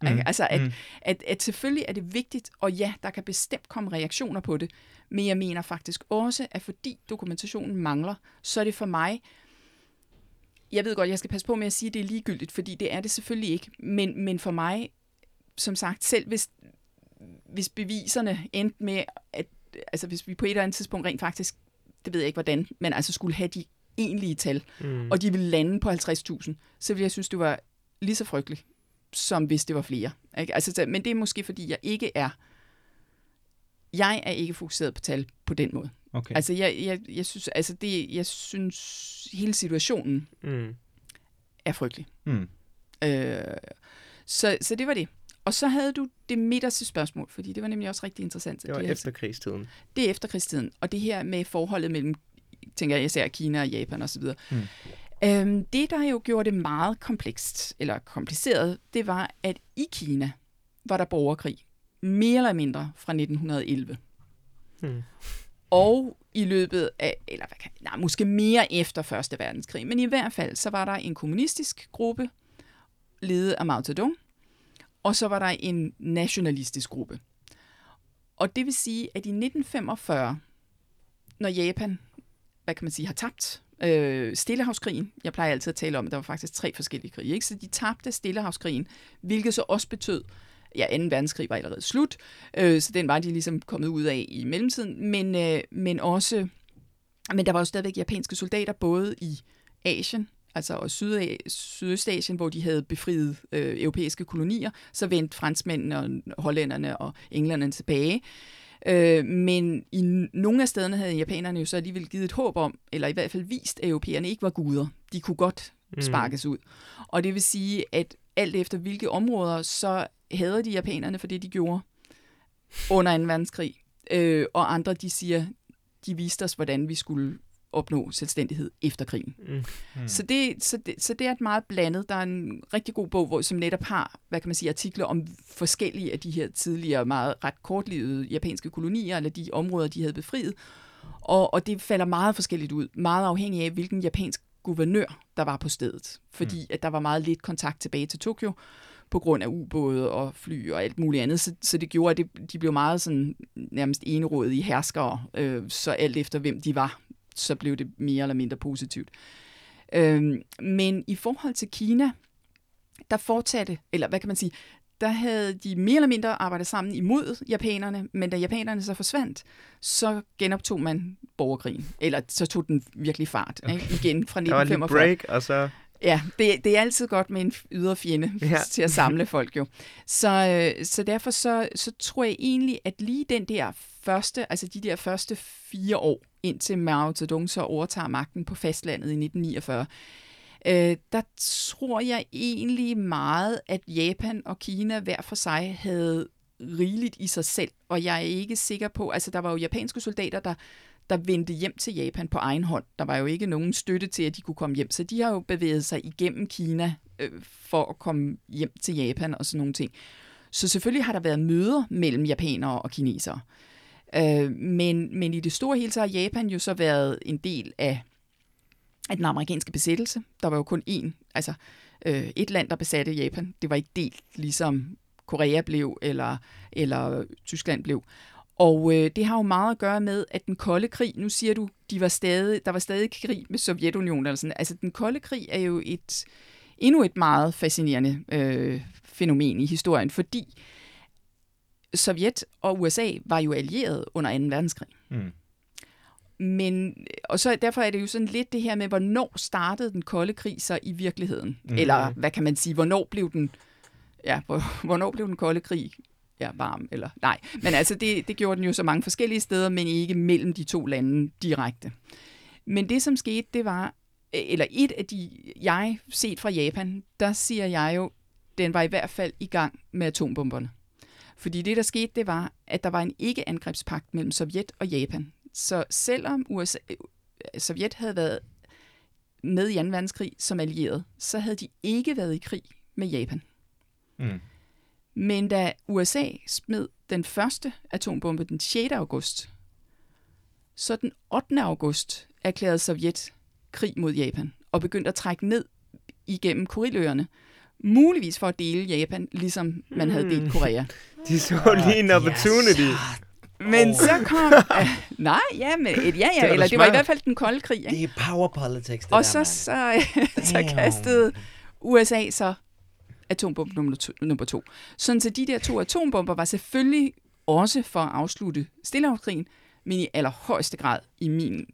Ikke? Altså, at selvfølgelig er det vigtigt, og ja, der kan bestemt komme reaktioner på det, men jeg mener faktisk også, at fordi dokumentationen mangler, så er det for mig... Jeg ved godt, jeg skal passe på med at sige, at det er ligegyldigt, fordi det er det selvfølgelig ikke. Men for mig, som sagt, selv hvis beviserne endte med, at altså hvis vi på et eller andet tidspunkt rent faktisk, det ved jeg ikke hvordan, men altså skulle have de egentlige tal, og de ville lande på 50.000, så ville jeg synes, det var lige så frygteligt, som hvis det var flere. Ikke? Altså, men det er måske, fordi jeg er ikke fokuseret på tal på den måde. Okay. Altså, jeg synes, altså det, jeg synes hele situationen er frygtelig. Mm. Så det var det. Og så havde du det midterste spørgsmål, fordi det var nemlig også rigtig interessant. Det var efterkrigstiden. Det er efterkrigstiden, og det her med forholdet mellem, tænker jeg især Kina og Japan osv. Det, der jo gjorde det meget komplekst, eller kompliceret, det var, at i Kina var der borgerkrig, mere eller mindre fra 1911. Mm. Og i løbet af, eller måske mere efter Første Verdenskrig, men i hvert fald, så var der en kommunistisk gruppe, ledet af Mao Zedong, og så var der en nationalistisk gruppe. Og det vil sige, at i 1945, når Japan, har tabt Stillehavskrigen, jeg plejer altid at tale om, at der var faktisk 3 forskellige krige, ikke? Så de tabte Stillehavskrigen, hvilket så også betød, Anden Verdenskrig var allerede slut, så den var de ligesom kommet ud af i mellemtiden, men der var jo stadigvæk japanske soldater, både i Asien, altså og Sydøstasien, hvor de havde befriet europæiske kolonier, så vendte franskmændene og hollænderne og englænderne tilbage. Men i nogle af stederne havde japanerne jo så alligevel givet et håb om, eller i hvert fald vist, at europæerne ikke var guder. De kunne godt sparkes ud. Og det vil sige, at alt efter hvilke områder, så hader de japanerne for det, de gjorde under 2. verdenskrig. Og andre, de siger, de viste os, hvordan vi skulle opnå selvstændighed efter krigen. Mm. Så det er et meget blandet. Der er en rigtig god bog, som netop har, artikler om forskellige af de her tidligere, meget ret kortlivede japanske kolonier, eller de områder, de havde befriet. Og det falder meget forskelligt ud, meget afhængig af, hvilken japansk guvernør, der var på stedet. Fordi at der var meget lidt kontakt tilbage til Tokyo, på grund af ubåde og fly og alt muligt andet. Så det gjorde, at de blev meget sådan, nærmest enerådige herskere. Så alt efter, hvem de var, så blev det mere eller mindre positivt. Men i forhold til Kina, der fortsatte, eller der havde de mere eller mindre arbejdet sammen imod japanerne, men da japanerne så forsvandt, så genoptog man borgerkrigen. Eller så tog den virkelig fart, ikke? Igen fra 1945. Der var lidt break, og så... Ja, det er altid godt med en ydre fjende til at samle folk jo. Så derfor så tror jeg egentlig, at lige den der første, altså de der første 4 år, indtil Mao Zedong så overtager magten på fastlandet i 1949, der tror jeg egentlig meget, at Japan og Kina hver for sig havde rigeligt i sig selv, og jeg er ikke sikker på, altså der var jo japanske soldater, der vendte hjem til Japan på egen hånd. Der var jo ikke nogen støtte til, at de kunne komme hjem, så de har jo bevæget sig igennem Kina for at komme hjem til Japan og sådan nogle ting. Så selvfølgelig har der været møder mellem japanere og kinesere. Men i det store hele så har Japan jo så været en del af den amerikanske besættelse. Der var jo kun et land, der besatte Japan. Det var ikke delt, ligesom Korea blev, eller Tyskland blev. Og det har jo meget at gøre med, at den kolde krig, nu siger du, der var stadig krig med Sovjetunionen. Eller sådan. Altså den kolde krig er jo endnu et meget fascinerende fænomen i historien, fordi Sovjet og USA var jo allierede under 2. verdenskrig. Mm. Og så derfor er det jo sådan lidt det her med, hvornår startede den kolde krig så i virkeligheden? Mm. Eller hvad kan man sige, hvornår blev den kolde krig varm? Eller nej, men altså det gjorde den jo så mange forskellige steder, men ikke mellem de to lande direkte. Men det som skete, det var, eller et af de, jeg set fra Japan, der siger jeg jo, den var i hvert fald i gang med atombomberne. Fordi det, der skete, det var, at der var en ikke-angrebspagt mellem Sovjet og Japan. Så selvom Sovjet havde været med i 2. verdenskrig som allieret, så havde de ikke været i krig med Japan. Mm. Men da USA smed den første atombombe den 6. august, så den 8. august erklærede Sovjet krig mod Japan og begyndte at trække ned igennem Kuriløerne, muligvis for at dele Japan, ligesom man havde delt Korea. De så lige en opportunity. Yes. Men så kom... eller det var i hvert fald den kolde krig. Ikke? Det er power politics, det. Og så kastede USA så atombombe nummer 2. Sådan så de der 2 atombomber var selvfølgelig også for at afslutte Stillehavskrigen, men i allerhøjeste grad i mine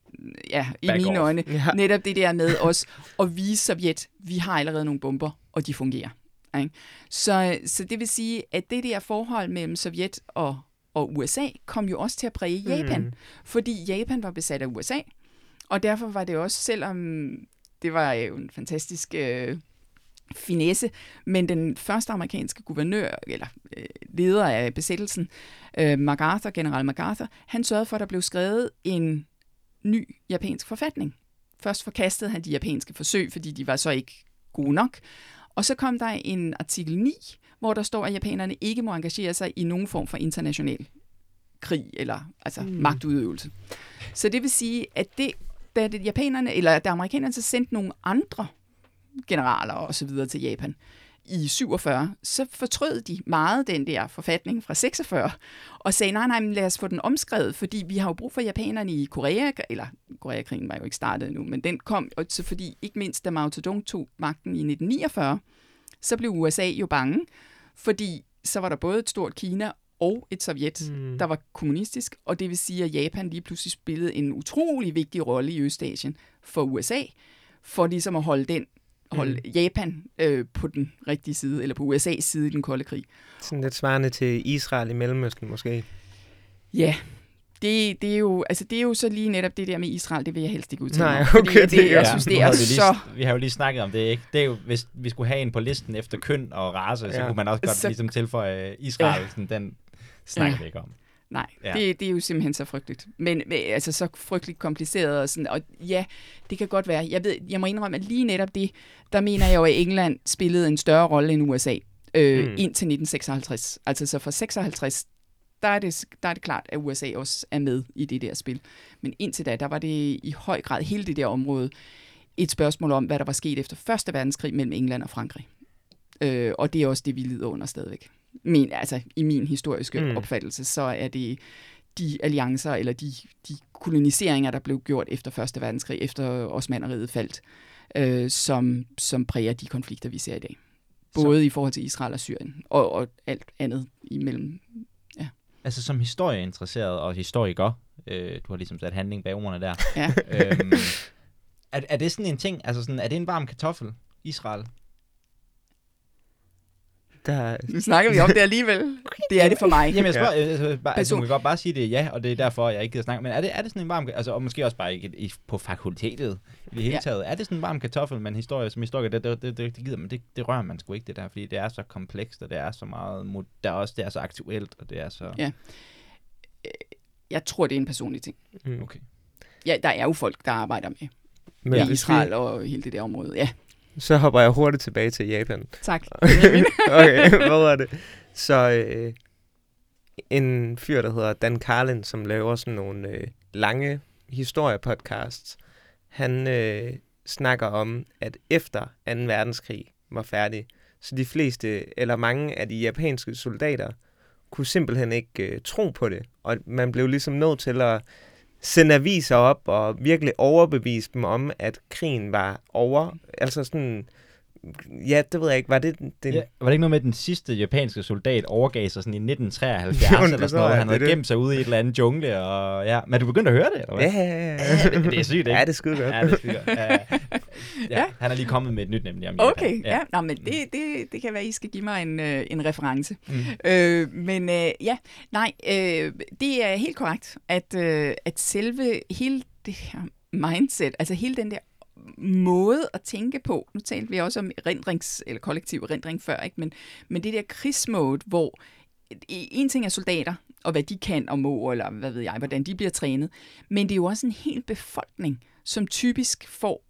øjne, netop det der med os at vise Sovjet, vi har allerede nogle bomber, og de fungerer. Ikke? Så det vil sige, at det der forhold mellem Sovjet og USA kom jo også til at præge Japan, fordi Japan var besat af USA, og derfor var det også, selvom det var jo en fantastisk finesse, men den første amerikanske guvernør, eller leder af besættelsen, general MacArthur, han sørgede for, at der blev skrevet en ny japansk forfatning. Først forkastede han de japanske forsøg, fordi de var så ikke gode nok, og så kom der en artikel 9, hvor der står, at japanerne ikke må engagere sig i nogen form for international krig, eller altså magtudøvelse. Så det vil sige, at da amerikanerne så sendte nogle andre generaler og så videre til Japan i 47, så fortrød de meget den der forfatning fra 46, og sagde, nej, men lad os få den omskrevet, fordi vi har jo brug for japanerne i Korea, eller Koreakrigen var jo ikke startet endnu, men den kom, og så fordi ikke mindst da Mao Zedong tog magten i 1949, så blev USA jo bange, fordi så var der både et stort Kina og et Sovjet, der var kommunistisk, og det vil sige, at Japan lige pludselig spillede en utrolig vigtig rolle i Østasien for USA, for ligesom at holde Japan på den rigtige side, eller på USA's side i den kolde krig. Sådan lidt svarende til Israel i Mellemøsten måske? Ja, det er jo så lige netop det der med Israel, det vil jeg helst ikke udtale. Nej, okay. Vi har jo lige snakket om det, ikke? Det er jo, hvis vi skulle have en på listen efter køn og race, så kunne man også godt ligesom tilføje Israel, sådan, den snakker vi ikke om. Nej, det er jo simpelthen så frygteligt. Men altså så frygteligt kompliceret og sådan. Og ja, det kan godt være. Jeg må indrømme, at lige netop det, der mener jeg jo, at England spillede en større rolle end USA indtil 1956. Altså så fra 56, der er det klart, at USA også er med i det der spil. Men indtil da, der var det i høj grad hele det der område et spørgsmål om, hvad der var sket efter Første Verdenskrig mellem England og Frankrig. Og det er også det, vi lider under stadigvæk. Men altså i min historiske opfattelse, så er det de alliancer eller de koloniseringer, der blev gjort efter Første Verdenskrig, efter Osmanderriget faldt, som præger de konflikter, vi ser i dag. Både i forhold til Israel og Syrien og alt andet imellem. Ja. Altså som historieinteresseret og historiker, du har ligesom sat handling bag ordene der. Ja. Er det sådan en ting, altså sådan, er det en varm kartoffel? Israel. Der... Nu snakker vi om det alligevel. Det er det for mig. Jamen, jeg spørger, altså, man kan godt bare sige det ja, og det er derfor, jeg ikke gider snakke. Men er det sådan en varm... Altså, og måske også bare ikke på fakultetet i det hele taget. Er det sådan en varm kartoffel, man historiker, det gider man, det rører man sgu ikke det der, fordi det er så komplekst, og det er så meget... det er så aktuelt, og det er så... Ja. Jeg tror, det er en personlig ting. Mm. Okay. Ja, der er jo folk, der arbejder med men Israel og hele det der område, ja. Så hopper jeg hurtigt tilbage til Japan. Tak. Okay, hvad var det? Så en fyr, der hedder Dan Carlin, som laver sådan nogle lange historiepodcasts, han snakker om, at efter 2. verdenskrig var færdig, så de fleste, eller mange af de japanske soldater, kunne simpelthen ikke tro på det. Og man blev ligesom nødt til at sende aviser op og virkelig overbevise dem om, at krigen var over. Altså sådan, ja, det ved jeg ikke, var det... Ja, var det ikke noget med, den sidste japanske soldat overgav sig sådan i 1973 eller sådan noget? Han havde gemt sig ude i et eller andet jungle, og ja... Men du begyndte at høre det, eller hvad? Ja. Det er sygt, ikke? Ja, det er skide godt. Ja, han er lige kommet med et nyt nemlig. Okay, ja. Nå, men det kan være, at I skal give mig en reference. Mm. Det er helt korrekt, at selve hele det her mindset, altså hele den der måde at tænke på, nu talte vi også om kollektiv erindring før, ikke? Men det der krigsmode, hvor en ting er soldater, og hvad de kan og må, eller hvad ved jeg, hvordan de bliver trænet, men det er jo også en hel befolkning, som typisk får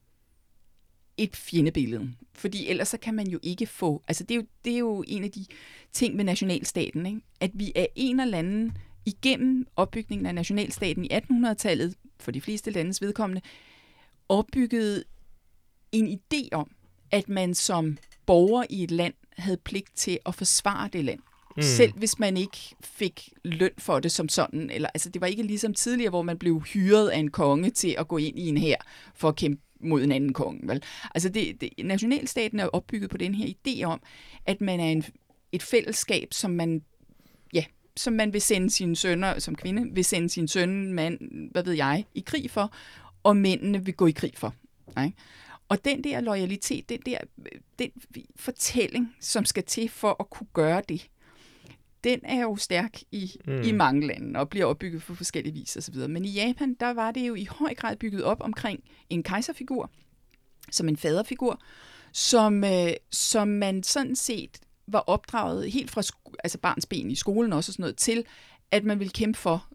et fjendebillede. Fordi ellers så kan man jo ikke få... Altså det er jo en af de ting med nationalstaten, ikke? At vi er en eller anden igennem opbygningen af nationalstaten i 1800-tallet, for de fleste landes vedkommende, opbyggede en idé om, at man som borger i et land havde pligt til at forsvare det land. Mm. Selv hvis man ikke fik løn for det som sådan. Eller, altså, det var ikke ligesom tidligere, hvor man blev hyret af en konge til at gå ind i en hær for at kæmpe mod en anden konge. Vel? Altså nationalstaten er opbygget på den her idé om, at man er et fællesskab, som man vil sende sine sønner, som kvinde vil sende sin søn, mand, hvad ved jeg, i krig for, og mændene vil gå i krig for. Ikke? Og den der loyalitet, den fortælling, som skal til for at kunne gøre det, den er jo stærk i mange lande og bliver opbygget på forskellige vis osv. Men i Japan, der var det jo i høj grad bygget op omkring en kejserfigur, som en faderfigur, som man sådan set var opdraget helt fra barnsben i skolen også og sådan noget, til at man ville kæmpe for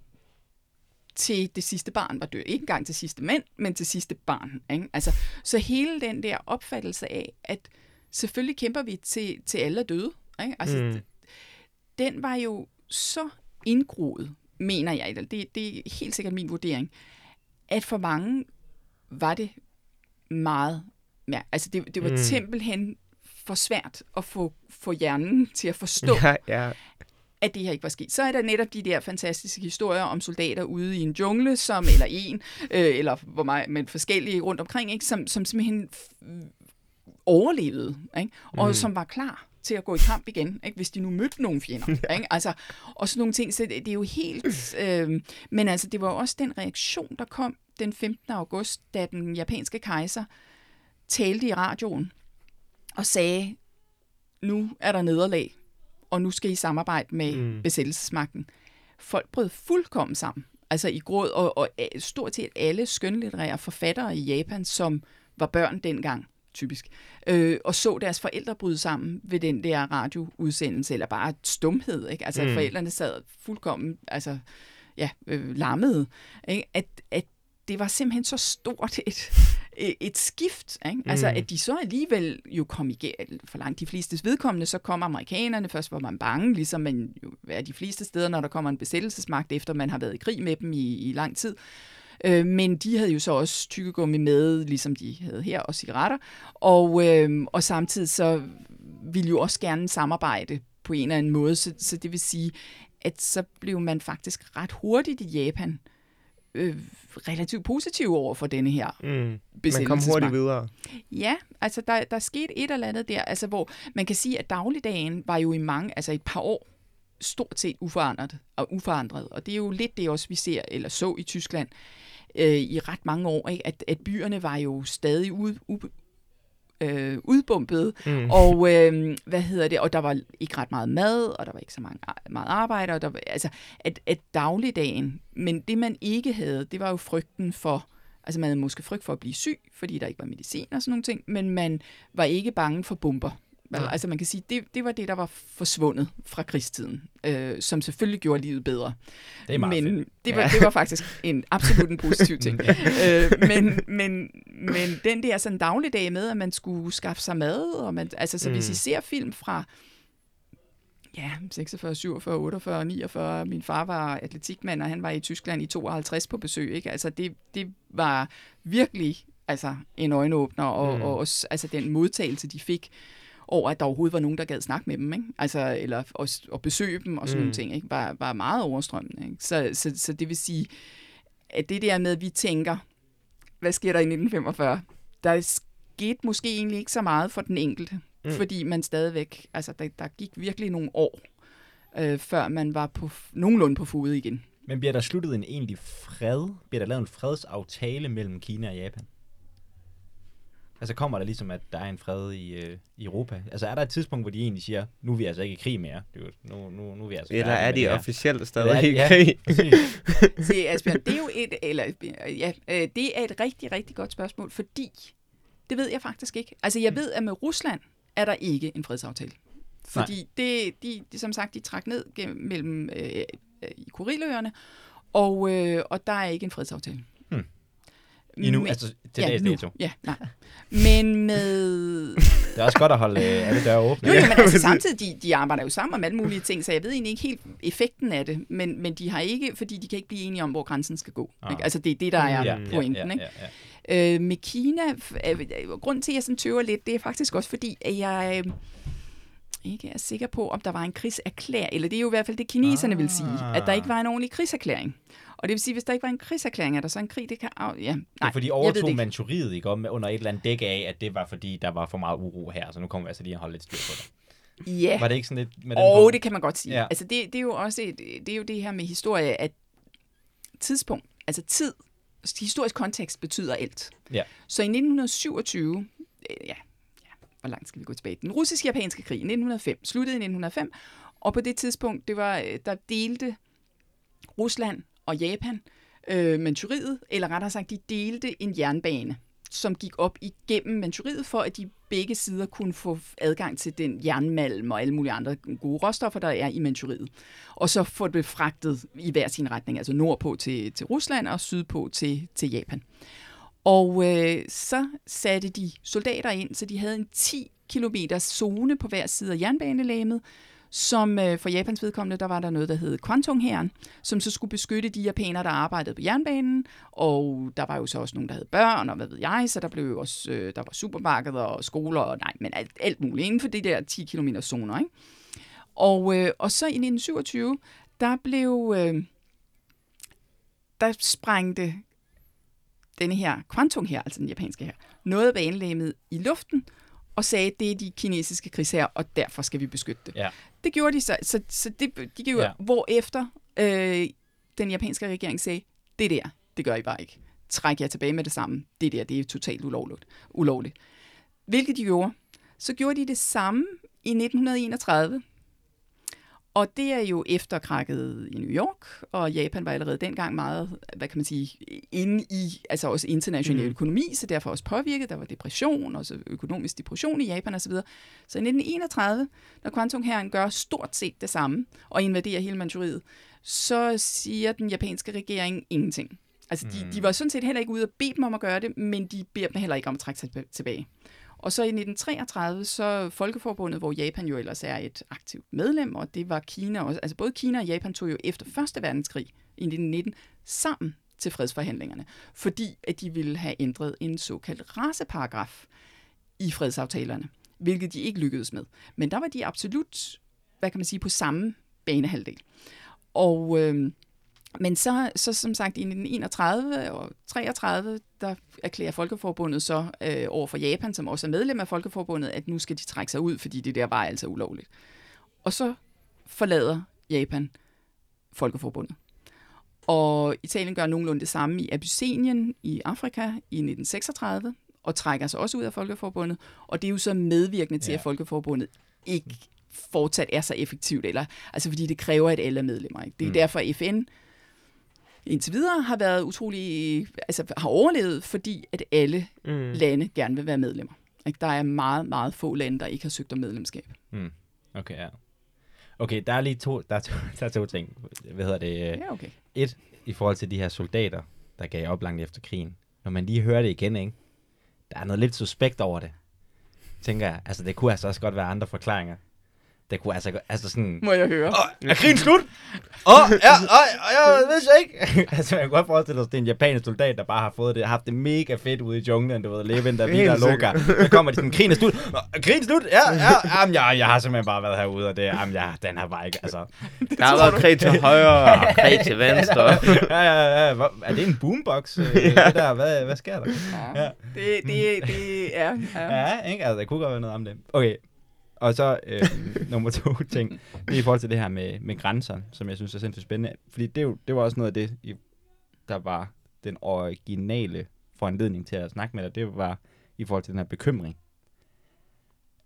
til det sidste barn var død. Ikke engang til sidste mand, men til sidste barn. Ikke? Altså, så hele den der opfattelse af, at selvfølgelig kæmper vi til alle er døde. Ikke? Altså, den var jo så indgroet, mener jeg. Det er helt sikkert min vurdering, at for mange var det meget... Ja, altså, det var simpelthen for svært at få hjernen til at forstå, at det her ikke var sket. Så er der netop de der fantastiske historier om soldater ude i en jungle, men forskellige rundt omkring, ikke? Som simpelthen overlevede, ikke? Og som var klar til at gå i kamp igen, ikke? Hvis de nu mødte nogle fjender. Ikke? Altså, og sådan nogle ting, så det er jo helt... men altså, det var også den reaktion, der kom den 15. august, da den japanske kejser talte i radioen og sagde, nu er der nederlag, og nu skal I samarbejde med besættelsesmagten. Folk brød fuldkommen sammen, altså i gråd, og stort set alle skønlitterære forfattere i Japan, som var børn dengang, typisk, og så deres forældre bryde sammen ved den der radioudsendelse, eller bare stumhed, ikke? Altså, at forældrene sad fuldkommen, altså, ja, lammede, ikke? At det var simpelthen så stort et skift, ikke? Altså, at de så alligevel jo kom igen, for langt de flestes vedkommende, så kom amerikanerne, først var man bange, ligesom man jo er de fleste steder, når der kommer en besættelsesmagt, efter man har været i krig med dem i lang tid. Men de havde jo så også tykkegummi med, ligesom de havde her, og cigaretter. Og samtidig så ville jo også gerne samarbejde på en eller anden måde. Så det vil sige, at så blev man faktisk ret hurtigt i Japan relativt positiv over for denne her besættelsesmagt. Man kom hurtigt videre. Ja, altså der skete et eller andet der, altså hvor man kan sige, at dagligdagen var jo i mange, altså et par år, stort set uforandret. Og det er jo lidt det også, vi ser eller så i Tyskland i ret mange år, ikke? At byerne var jo stadig udbumpet, og og der var ikke ret meget mad, og der var ikke så meget arbejde, og der var, altså at dagligdagen, men det man ikke havde, det var jo frygten for, altså man havde måske frygt for at blive syg, fordi der ikke var medicin og sådan nogle ting, men man var ikke bange for bomber. Ja. Altså man kan sige, det var det, der var forsvundet fra krigstiden, som selvfølgelig gjorde livet bedre. Det er meget fedt. Det var faktisk absolut en positiv ting. Men den der sådan dagligdag med, at man skulle skaffe sig mad, og man, altså så hvis I ser film fra 46, 47, 48, 49, min far var atletikmand, og han var i Tyskland i 52 på besøg, ikke? Altså det var virkelig altså en øjenåbner, og også, altså den modtagelse, de fik, over at der overhovedet var nogen, der gad snakke med dem, ikke? Altså, eller at besøge dem og sådan nogle ting, ikke? Var meget overstrømmende. Ikke? Så det vil sige, at det der med, at vi tænker, hvad sker der i 1945? Der skete måske egentlig ikke så meget for den enkelte, fordi man stadigvæk, altså der gik virkelig nogle år, før man var nogenlunde på fode igen. Men bliver der sluttet en egentlig fred? Bliver der lavet en fredsaftale mellem Kina og Japan? Altså kommer der ligesom, at der er en fred i Europa? Altså er der et tidspunkt, hvor de egentlig siger, nu er vi altså ikke i krig mere? Nu er vi altså eller er de officielt stadig i krig? Se, Asbjørn, det er jo det er et rigtig, rigtig godt spørgsmål, fordi det ved jeg faktisk ikke. Altså jeg ved, at med Rusland er der ikke en fredsaftale. Fordi de som sagt, de trak ned mellem i Kuriløerne, og der er ikke en fredsaftale. Endnu, altså til dags dato. Ja, nej. Men med... Det er også godt at holde alle døre åbne. Jo, men altså samtidig, de arbejder jo sammen om alle mulige ting, så jeg ved egentlig ikke helt effekten af det, men de har ikke, fordi de kan ikke blive enige om, hvor grænsen skal gå. Ikke? Altså det er det, der er pointen. Ikke? Med Kina, grunden til, at jeg sådan tøver lidt, det er faktisk også fordi, at jeg... ikke er sikker på, om der var en krigserklæring, eller det er jo i hvert fald det, kineserne vil sige, at der ikke var en ordentlig krigserklæring. Og det vil sige, hvis der ikke var en krigserklæring, er der så en krig, det kan... Ja, nej, fordi overtog Manchuriet ikke under et eller andet dæk af, at det var fordi, der var for meget uro her, så nu kommer vi altså lige at holde lidt styr på det. Ja, var det ikke sådan lidt med det kan man godt sige. Ja. Altså det er jo også det er jo det her med historie, at tidspunkt, altså tid, historisk kontekst betyder alt. Ja. Så i 1927, hvor langt skal vi gå tilbage? Den russisk-japanske krig i 1905, sluttede i 1905, og på det tidspunkt, der delte Rusland og Japan Manchuriet, eller rettere sagt, de delte en jernbane, som gik op igennem Manchuriet, for at de begge sider kunne få adgang til den jernmalm og alle mulige andre gode råstoffer, der er i Manchuriet. Og så få det befragtet i hver sin retning, altså nordpå til Rusland og sydpå til Japan. Og så satte de soldater ind, så de havde en 10 kilometer zone på hver side af jernbanelæmet, som for Japans vedkommende, der var der noget, der hed Kwantung-hæren, som så skulle beskytte de japanere, der arbejdede på jernbanen, og der var jo så også nogen, der havde børn, og hvad ved jeg, så der blev også, der var supermarkeder og skoler, og alt muligt inden for det der 10 kilometer zoner, ikke? Og så i 1927, der sprængte denne her Kwantung her, altså den japanske her, nåede banelæmet i luften og sagde, det er de kinesiske krigsherrer, og derfor skal vi beskytte det. Ja. Det gjorde de så de gjorde, hvorefter den japanske regering sagde, det der, det gør I bare ikke. Træk jer tilbage med det samme. Det der, det er totalt ulovligt. Hvilket de gjorde. Så gjorde de det samme i 1931, og det er jo efterkrakket i New York, og Japan var allerede dengang meget, hvad kan man sige, inde i, altså også international økonomi, så derfor også påvirket, der var depression, også økonomisk depression i Japan osv. Så i 1931, når Kwantung-hæren gør stort set det samme, og invaderer hele Manchuriet, så siger den japanske regering ingenting. Altså de var sådan set heller ikke ude at bede dem om at gøre det, men de beder dem heller ikke om at trække sig tilbage. Og så i 1933, så Folkeforbundet, hvor Japan jo ellers er et aktivt medlem, og det var Kina også. Altså både Kina og Japan tog jo efter Første Verdenskrig i 1919 sammen til fredsforhandlingerne, fordi at de ville have ændret en såkaldt raceparagraf i fredsaftalerne, hvilket de ikke lykkedes med. Men der var de absolut, hvad kan man sige, på samme banehalvdel. Og... Men så som sagt i 1931 og 1933, der erklærer Folkeforbundet så over for Japan, som også er medlem af Folkeforbundet, at nu skal de trække sig ud, fordi det der var altså ulovligt. Og så forlader Japan Folkeforbundet. Og Italien gør nogenlunde det samme i Abyssinien i Afrika i 1936, og trækker sig også ud af Folkeforbundet, og det er jo så medvirkende til, at Folkeforbundet ikke fortsat er så effektivt, eller, altså fordi det kræver, at alle er medlemmer. Ikke? Det er derfor, FN indtil videre har været utrolig, altså har overlevet, fordi at alle lande gerne vil være medlemmer. Ikke? Der er meget, meget få lande, der ikke har søgt om medlemskab. Mm. Okay, ja. Okay, der er lige to ting. Hvad hedder det? Ja, okay. Et, i forhold til de her soldater, der gav op langt efter krigen. Når man lige hører det igen, ikke? Der er noget lidt suspekt over det, tænker jeg. Altså, det kunne altså også godt være andre forklaringer. Det kunne altså sådan... Må jeg høre? Er krigen slut? Jeg ved ikke. Altså, jeg kan godt forestille os, det er en japansk soldat, der bare har fået det, har haft det mega fedt ude i junglen, du ved, levende af biler og lukker. Så kommer de sådan, krigen er slut. Krigen er slut? Ja. Jamen, jeg har simpelthen bare været herude, og det den har bare ikke, altså... Der har været krig til højre, og krig til venstre. Ja. Er det en boombox? Det der? Hvad sker der? Ja. Det er... Ja, ikke? Altså, der kunne godt være noget om det. Okay. Og så nummer 2 ting, det er i forhold til det her med grænser, som jeg synes er sindssygt spændende. Fordi det var også noget af det, der var den originale foranledning til at snakke med dig. Det var i forhold til den her bekymring.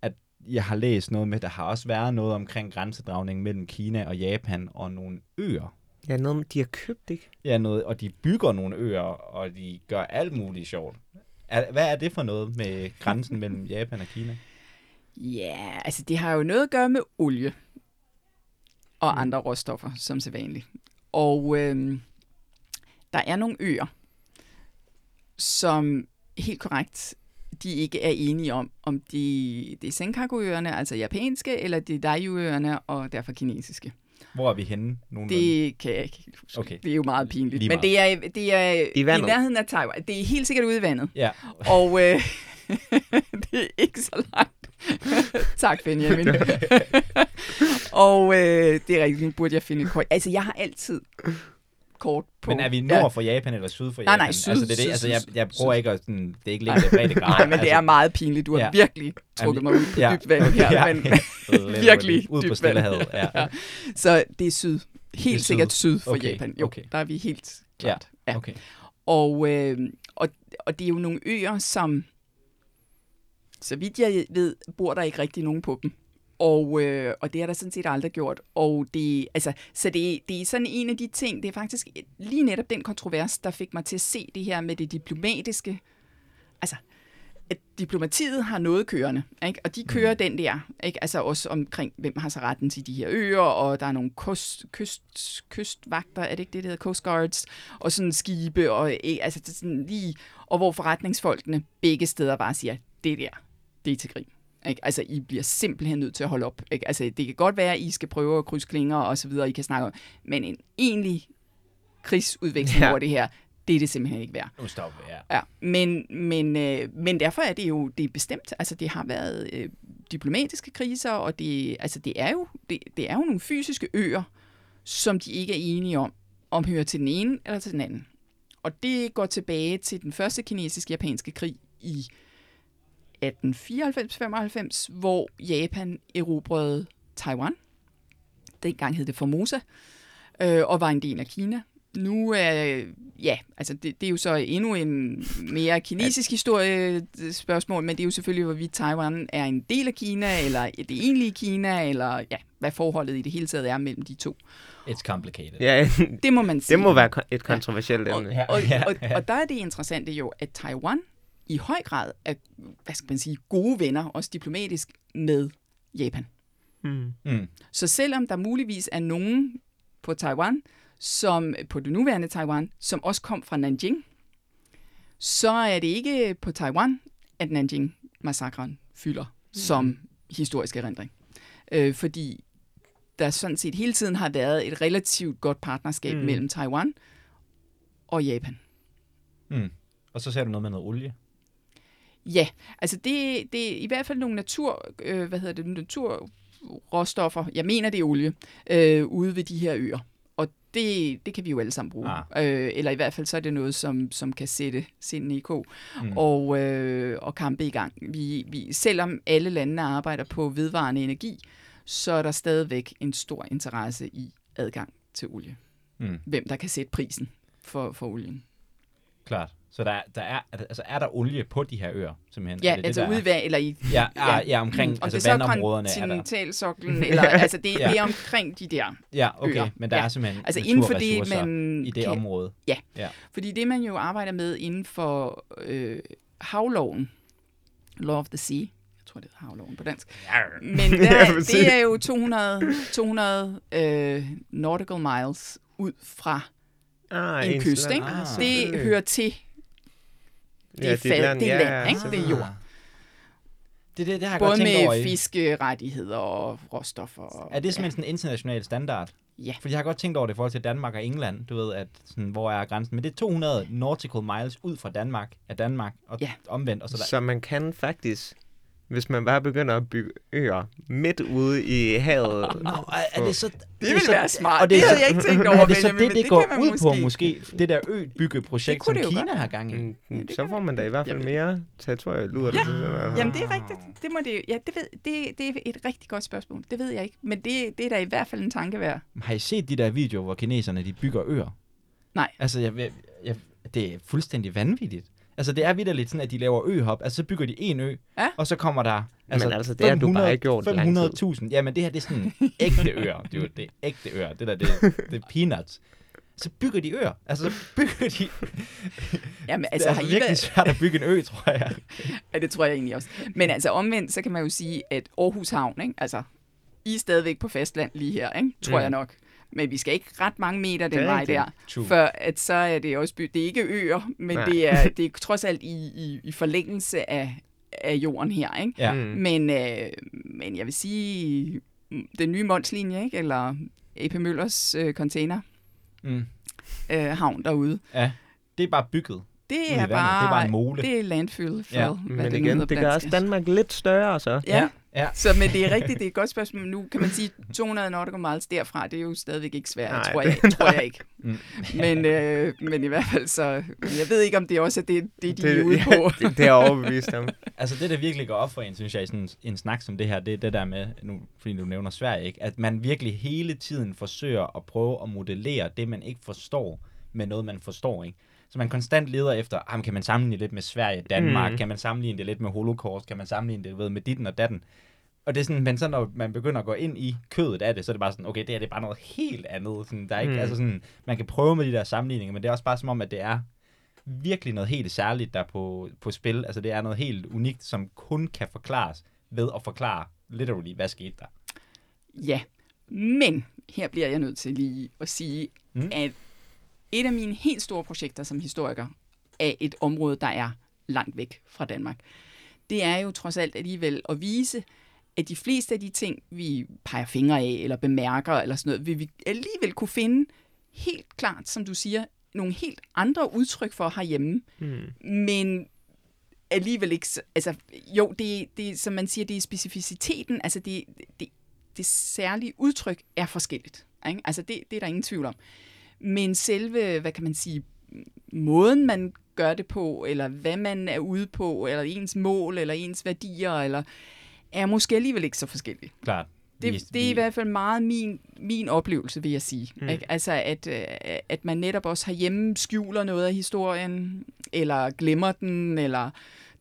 At jeg har læst noget med, der har også været noget omkring grænsedragning mellem Kina og Japan og nogle øer. Ja, noget med, de har købt, ikke? Ja, noget, og de bygger nogle øer, og de gør alt muligt sjovt. Hvad er det for noget med grænsen mellem Japan og Kina? Ja, altså det har jo noget at gøre med olie og andre råstoffer, som sædvanligt. Og der er nogle øer, som helt korrekt, de ikke er enige om det er Senkakuøerne, altså japanske, eller det er Daiuøerne og derfor kinesiske. Hvor er vi henne? Det kan jeg ikke huske. Okay. Det er jo meget pinligt. Men det er i nærheden af Taiwan. Det er helt sikkert ude i vandet. Ja. Og det er ikke så langt. Tak, Benjamin. Og det er rigtigt, nu burde jeg finde et kort. Altså, jeg har altid kort på... Men er vi nord for Japan eller syd for Japan? Nej, syd. Altså, det er det. Altså, jeg prøver ikke at... Sådan, det er ikke lidt bredt grad. Nej, men det er meget pinligt. Du har virkelig trukket mig ud på dybt vand her. Ja. Men virkelig ud på Stillehavet. Ja. Så det er syd. Helt er sikkert syd for Japan. Jo, okay. Der er vi helt klart. Ja. Okay. Og det er jo nogle øer, som... Så vidt jeg ved, bor der ikke rigtig nogen på dem. Og det har der sådan set aldrig gjort. Og det, altså, så det er sådan en af de ting, det er faktisk lige netop den kontrovers, der fik mig til at se det her med det diplomatiske. Altså, at diplomatiet har noget kørende, ikke? Og de kører den der, ikke? Altså også omkring, hvem har så retten til de her øer, og der er nogle kystvagter, er det ikke det, der hedder Coast Guards, og sådan skibe, og, altså, det er sådan lige, og hvor forretningsfolkene begge steder bare siger, det der, det er til grin. Ikke? Altså, I bliver simpelthen nødt til at holde op. Ikke? Altså, det kan godt være, at I skal prøve at krydse klinger og så videre, I kan snakke om, men en egentlig krigsudveksling over det her, det er det simpelthen ikke værd. Stop, ja. Men derfor er det jo, det er bestemt. Altså, det har været diplomatiske kriser, og det er jo nogle fysiske øer, som de ikke er enige om hører til den ene eller til den anden. Og det går tilbage til den første kinesisk-japanske krig i 1894-95, hvor Japan erobrede Taiwan. Dengang hed det Formosa, og var en del af Kina. Nu er, det er jo så endnu en mere kinesisk historiespørgsmål, men det er jo selvfølgelig, hvorvidt Taiwan er en del af Kina, eller det egentlige Kina, eller hvad forholdet i det hele taget er mellem de to. It's complicated. Ja, det må man sige. Det må være et kontroversielt emne. Ja. Og der er det interessante jo, at Taiwan i høj grad er, hvad skal man sige, gode venner, også diplomatisk, med Japan. Mm. Så selvom der muligvis er nogen på Taiwan, som på det nuværende Taiwan, som også kom fra Nanjing, så er det ikke på Taiwan, at Nanjing-massakren fylder som historisk erindring. Fordi der sådan set hele tiden har været et relativt godt partnerskab mellem Taiwan og Japan. Mm. Og så ser du noget med noget olie? Ja, altså det er i hvert fald nogle naturråstoffer, jeg mener det er olie, ude ved de her øer. Og det kan vi jo alle sammen bruge. Ah. Eller i hvert fald så er det noget, som kan sætte sindene i kog og kampe i gang. Vi, selvom alle landene arbejder på vedvarende energi, så er der stadigvæk en stor interesse i adgang til olie. Hvem der kan sætte prisen for olien. Klart. Så er der olie på de her øer, simpelthen? Ja, det altså udvand, eller i... Ja, omkring altså vandområderne er der. Om det så kontinentalsoklen, eller... Altså, det er omkring de der øer. Men der er simpelthen altså naturressourcer i det område. Ja, fordi det, man jo arbejder med inden for havloven, Law of the Sea, jeg tror, det hedder havloven på dansk, men det er jo 200 nautical miles ud fra en kyst, ikke? Det hører til... Det er land, ikke? Det er jord. Det har jeg godt tænkt over. Både med fiskerettigheder og råstoffer. Er det simpelthen sådan en international standard? Ja. Fordi jeg har godt tænkt over det i forhold til Danmark og England. Du ved, at sådan, hvor er grænsen? Men det er 200 nautical miles ud fra Danmark og omvendt. Og så man kan faktisk... Hvis man bare begynder at bygge øer midt ude i havet. Er det så, det ville være smart. Og det havde jeg ikke tænkt over. Det går ud måske. På måske det der øbyggeprojekt, som Kina har gang i. Så får man da i hvert fald mere territorielud. Jamen det er rigtigt. Det må det. Ja, det er et rigtig godt spørgsmål. Det ved jeg ikke, men det er da i hvert fald en tanke værd. Har I set de der videoer, hvor kineserne de bygger øer? Nej. Altså, det er fuldstændig vanvittigt. Altså, det er vitterligt sådan, at de laver øhop. Altså, så bygger de en ø, og så kommer der... Men det har du bare ikke gjort 500.000. Jamen, det her, det er sådan ægte øer. Det er ægte øer. Det er peanuts. Så bygger de øer. Altså, så bygger de... Jamen, altså, det er virkelig svært at bygge en ø, tror jeg. Ja, det tror jeg egentlig også. Men altså, omvendt, så kan man jo sige, at Aarhus Havn, ikke? Altså, I er stadigvæk på fastland lige her, ikke? Tror jeg nok. Men vi skal ikke ret mange meter den vej der, for at så er det også by. Det er ikke øer, men det er trods alt i forlængelse af jorden her, ikke? Ja. Men jeg vil sige den nye Månslinje, ikke? Eller E.P. Møllers container havn derude. Ja, det er bare bygget. Det er bare en mole. Det er landfyldt. Ja. Men igen, det gør også Danmark lidt større så. Ja. Så men det er rigtigt, det er et godt spørgsmål. Nu kan man sige 200 nautical miles derfra, det er jo stadigvæk ikke svært, tror jeg ikke. Men i hvert fald så, jeg ved ikke om det også er det de er ude på. Det er overbevist om. Altså det der virkelig går op for en, synes jeg, sådan en snak som det her, det er det der med, nu, fordi du nævner Sverige, ikke, at man virkelig hele tiden forsøger at prøve at modellere det man ikke forstår med noget man forstår, ikke? Så man konstant leder efter, kan man sammenligne lidt med Sverige, Danmark, kan man sammenligne det lidt med Holocaust, kan man sammenligne det med ditten og datten. Og det er sådan, men så når man begynder at gå ind i kødet af det, så er det bare sådan, okay, det er bare noget helt andet. Sådan, der er ikke, altså sådan, man kan prøve med de der sammenligninger, men det er også bare som om, at det er virkelig noget helt særligt, der er på spil. Altså det er noget helt unikt, som kun kan forklares ved at forklare literally, hvad skete der. Ja, men her bliver jeg nødt til lige at sige, at et af mine helt store projekter som historiker af et område, der er langt væk fra Danmark, det er jo trods alt alligevel at vise, at de fleste af de ting, vi peger fingre af eller bemærker eller sådan noget, vil vi alligevel kunne finde helt klart, som du siger, nogle helt andre udtryk for herhjemme. Men alligevel ikke... Altså, jo, det, som man siger, det er specificiteten, altså det særlige udtryk er forskelligt. Ikke? Altså det er der ingen tvivl om. Men selve, hvad kan man sige, måden man gør det på, eller hvad man er ude på, eller ens mål, eller ens værdier, eller er måske alligevel ikke så forskellige. Klart. Det er i hvert fald meget min oplevelse, vil jeg sige. Ikke? Altså, at man netop også herhjemme skjuler noget af historien, eller glemmer den, eller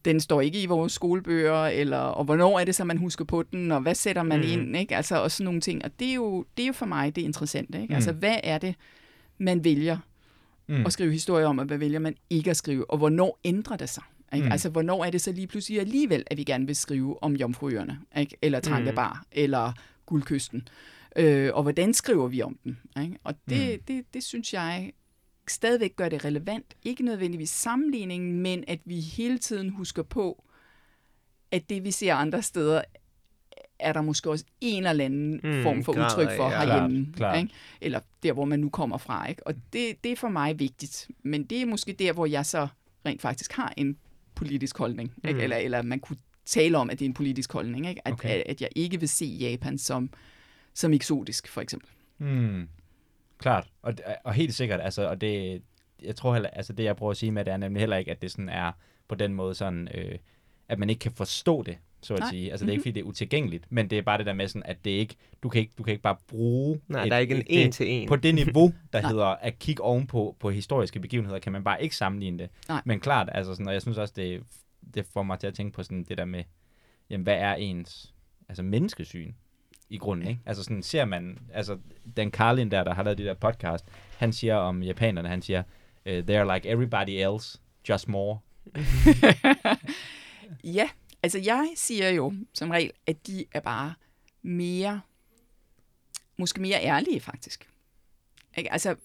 den står ikke i vores skolebøger, eller og hvornår er det så, man husker på den, og hvad sætter man ind, ikke? Altså, og sådan nogle ting. Og det er jo for mig det interessante, ikke? Altså, hvad er det, man vælger at skrive historie om, og hvad vælger man ikke at skrive, og hvornår ændrer det sig? Ikke? Altså, hvornår er det så lige pludselig alligevel, at vi gerne vil skrive om Jomfruøerne, ikke? Eller Trankebar, eller Guldkysten? Og hvordan skriver vi om dem? Ikke? Og det synes jeg stadigvæk gør det relevant. Ikke nødvendigvis sammenligningen, men at vi hele tiden husker på, at det, vi ser andre steder, er der måske også en eller anden form for udtryk for herhjemme. Klar. Ikke? Eller der, hvor man nu kommer fra. Ikke? Og det er for mig vigtigt. Men det er måske der, hvor jeg så rent faktisk har en politisk holdning. Ikke? Eller man kunne tale om, at det er en politisk holdning. Ikke? At jeg ikke vil se Japan som eksotisk, for eksempel. Klart. Og helt sikkert. Altså, og det, jeg tror heller, altså det, jeg prøver at sige med det, er nemlig heller ikke, at det sådan er på den måde sådan... at man ikke kan forstå det, så at sige. Altså det er ikke fordi det er utilgængeligt, men det er bare det der med sådan, at det ikke, du kan ikke bare bruge. Nej, der er ikke en til en. På det niveau, der hedder at kigge ovenpå på historiske begivenheder, kan man bare ikke sammenligne det. Nej. Men klart, altså sådan, og jeg synes også, det får mig til at tænke på sådan det der med, jamen, hvad er ens altså menneskesyn i grunden, ikke? Altså sådan ser man, altså Dan Carlin der har lavet det der podcast, han siger om japanerne, han siger, they're like everybody else, just more. Ja, altså jeg siger jo som regel, at de er bare måske mere ærlige faktisk. Ikke? Altså,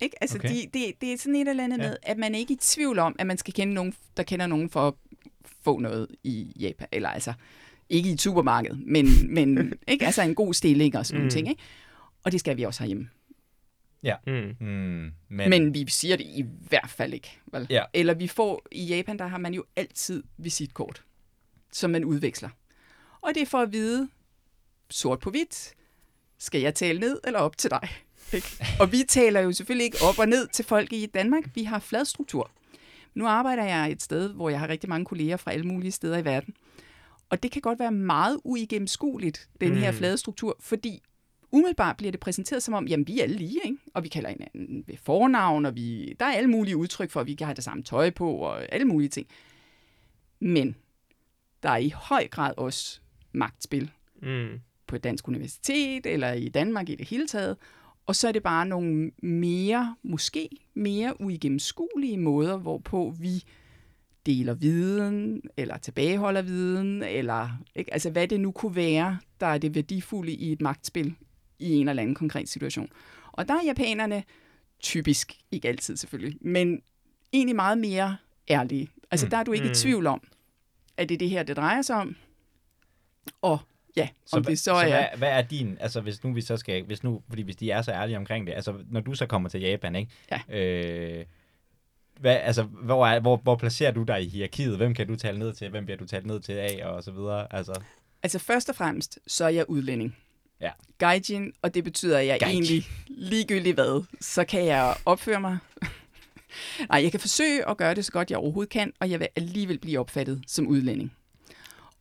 ikke? Altså okay. det er sådan et eller andet med, at man ikke er i tvivl om, at man skal kende nogen, der kender nogen for at få noget i Japan, eller altså ikke i supermarkedet, men ikke? Altså en god stilling og sådan nogle ting, ikke? Og det skal vi også herhjemme. Ja. Men vi siger det i hvert fald ikke, vel? Ja. Eller vi får i Japan, der har man jo altid visitkort, som man udveksler. Og det er for at vide, sort på hvidt, skal jeg tale ned eller op til dig? Ikke? Og vi taler jo selvfølgelig ikke op og ned til folk i Danmark. Vi har flad struktur. Nu arbejder jeg et sted, hvor jeg har rigtig mange kolleger fra alle mulige steder i verden. Og det kan godt være meget uigennemskueligt, den her flade struktur, fordi umiddelbart bliver det præsenteret som om, jamen vi er alle lige, ikke? Og vi kalder hinanden ved fornavn, og der er alle mulige udtryk for, at vi kan have det samme tøj på, og alle mulige ting. Men der er i høj grad også magtspil på et dansk universitet, eller i Danmark i det hele taget. Og så er det bare nogle måske mere uigennemskuelige måder, hvorpå vi deler viden, eller tilbageholder viden, eller ikke? Altså hvad det nu kunne være, der er det værdifulde i et magtspil i en eller anden konkret situation. Og der er japanerne typisk, ikke altid selvfølgelig, men egentlig meget mere ærlige. Altså der er du ikke i tvivl om, at det er det her, det drejer sig om. Og ja, så, det så er... hvad er din, altså hvis nu vi så skal, hvis de er så ærlige omkring det, altså når du så kommer til Japan, ikke? Ja. Hvor placerer du dig i hierarkiet? Hvem kan du tale ned til? Hvem bliver du talt ned til af? Og så videre. Altså først og fremmest, så er jeg udlænding. Ja. Gaijin, og det betyder, at jeg egentlig ligegyldigt hvad, så kan jeg opføre mig. Nej, jeg kan forsøge at gøre det så godt, jeg overhovedet kan, og jeg vil alligevel blive opfattet som udlænding.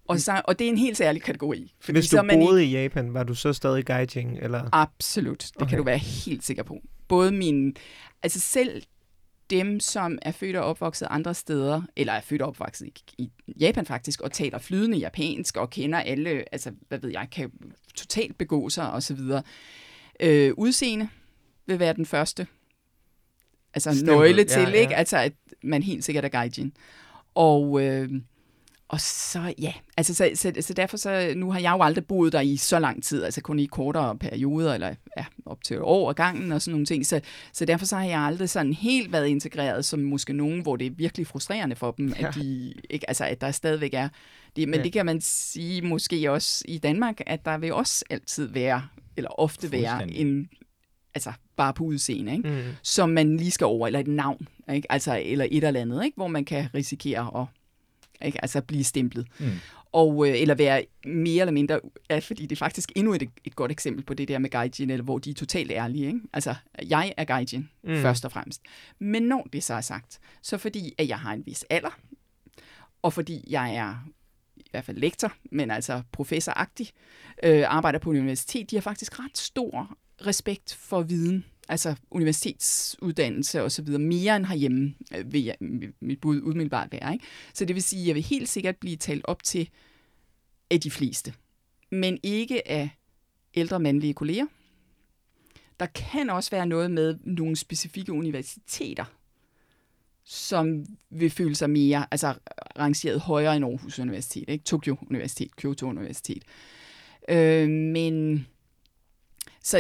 Og det er en helt særlig kategori. Fordi hvis du boede i Japan, var du så stadig gaijin? Eller? Absolut. Det kan du være helt sikker på. Både mine... Altså selv... Dem, som er født og opvokset andre steder, eller er født og opvokset i Japan faktisk, og taler flydende japansk, og kender alle, altså hvad ved jeg, kan totalt begå sig og så videre. Udseende vil være den første. Altså nøgle til, ja. Ikke? Altså at man helt sikkert er gaijin. Og så, ja, altså så derfor så, nu har jeg jo aldrig boet der i så lang tid, altså kun i kortere perioder, eller ja, op til år ad gangen og sådan nogle ting, så derfor så har jeg aldrig sådan helt været integreret som måske nogen, hvor det er virkelig frustrerende for dem, at de ikke, altså at der stadigvæk er det, men det kan man sige måske også i Danmark, at der vil også altid være, eller ofte være en, altså bare på udseende, ikke? Som man lige skal over, eller et navn, ikke? Altså, eller et eller andet, ikke? Hvor man kan risikere at altså blive stemplet. Og, eller være mere eller mindre, fordi det er faktisk endnu et godt eksempel på det der med gaijin, eller hvor de er totalt ærlige. Ikke? Altså, jeg er gaijin, først og fremmest. Men når det så er sagt, så fordi, at jeg har en vis alder, og fordi jeg er i hvert fald lektor, men altså professoragtig, arbejder på universitet, de har faktisk ret stor respekt for viden, altså universitetsuddannelse og så videre, mere end herhjemme, vil jeg, mit bud umiddelbart være. Ikke? Så det vil sige, at jeg vil helt sikkert blive talt op til af de fleste, men ikke af ældre mandlige kolleger. Der kan også være noget med nogle specifikke universiteter, som vil føle sig mere, altså rangeret højere end Aarhus Universitet, ikke? Tokyo Universitet, Kyoto Universitet. Men...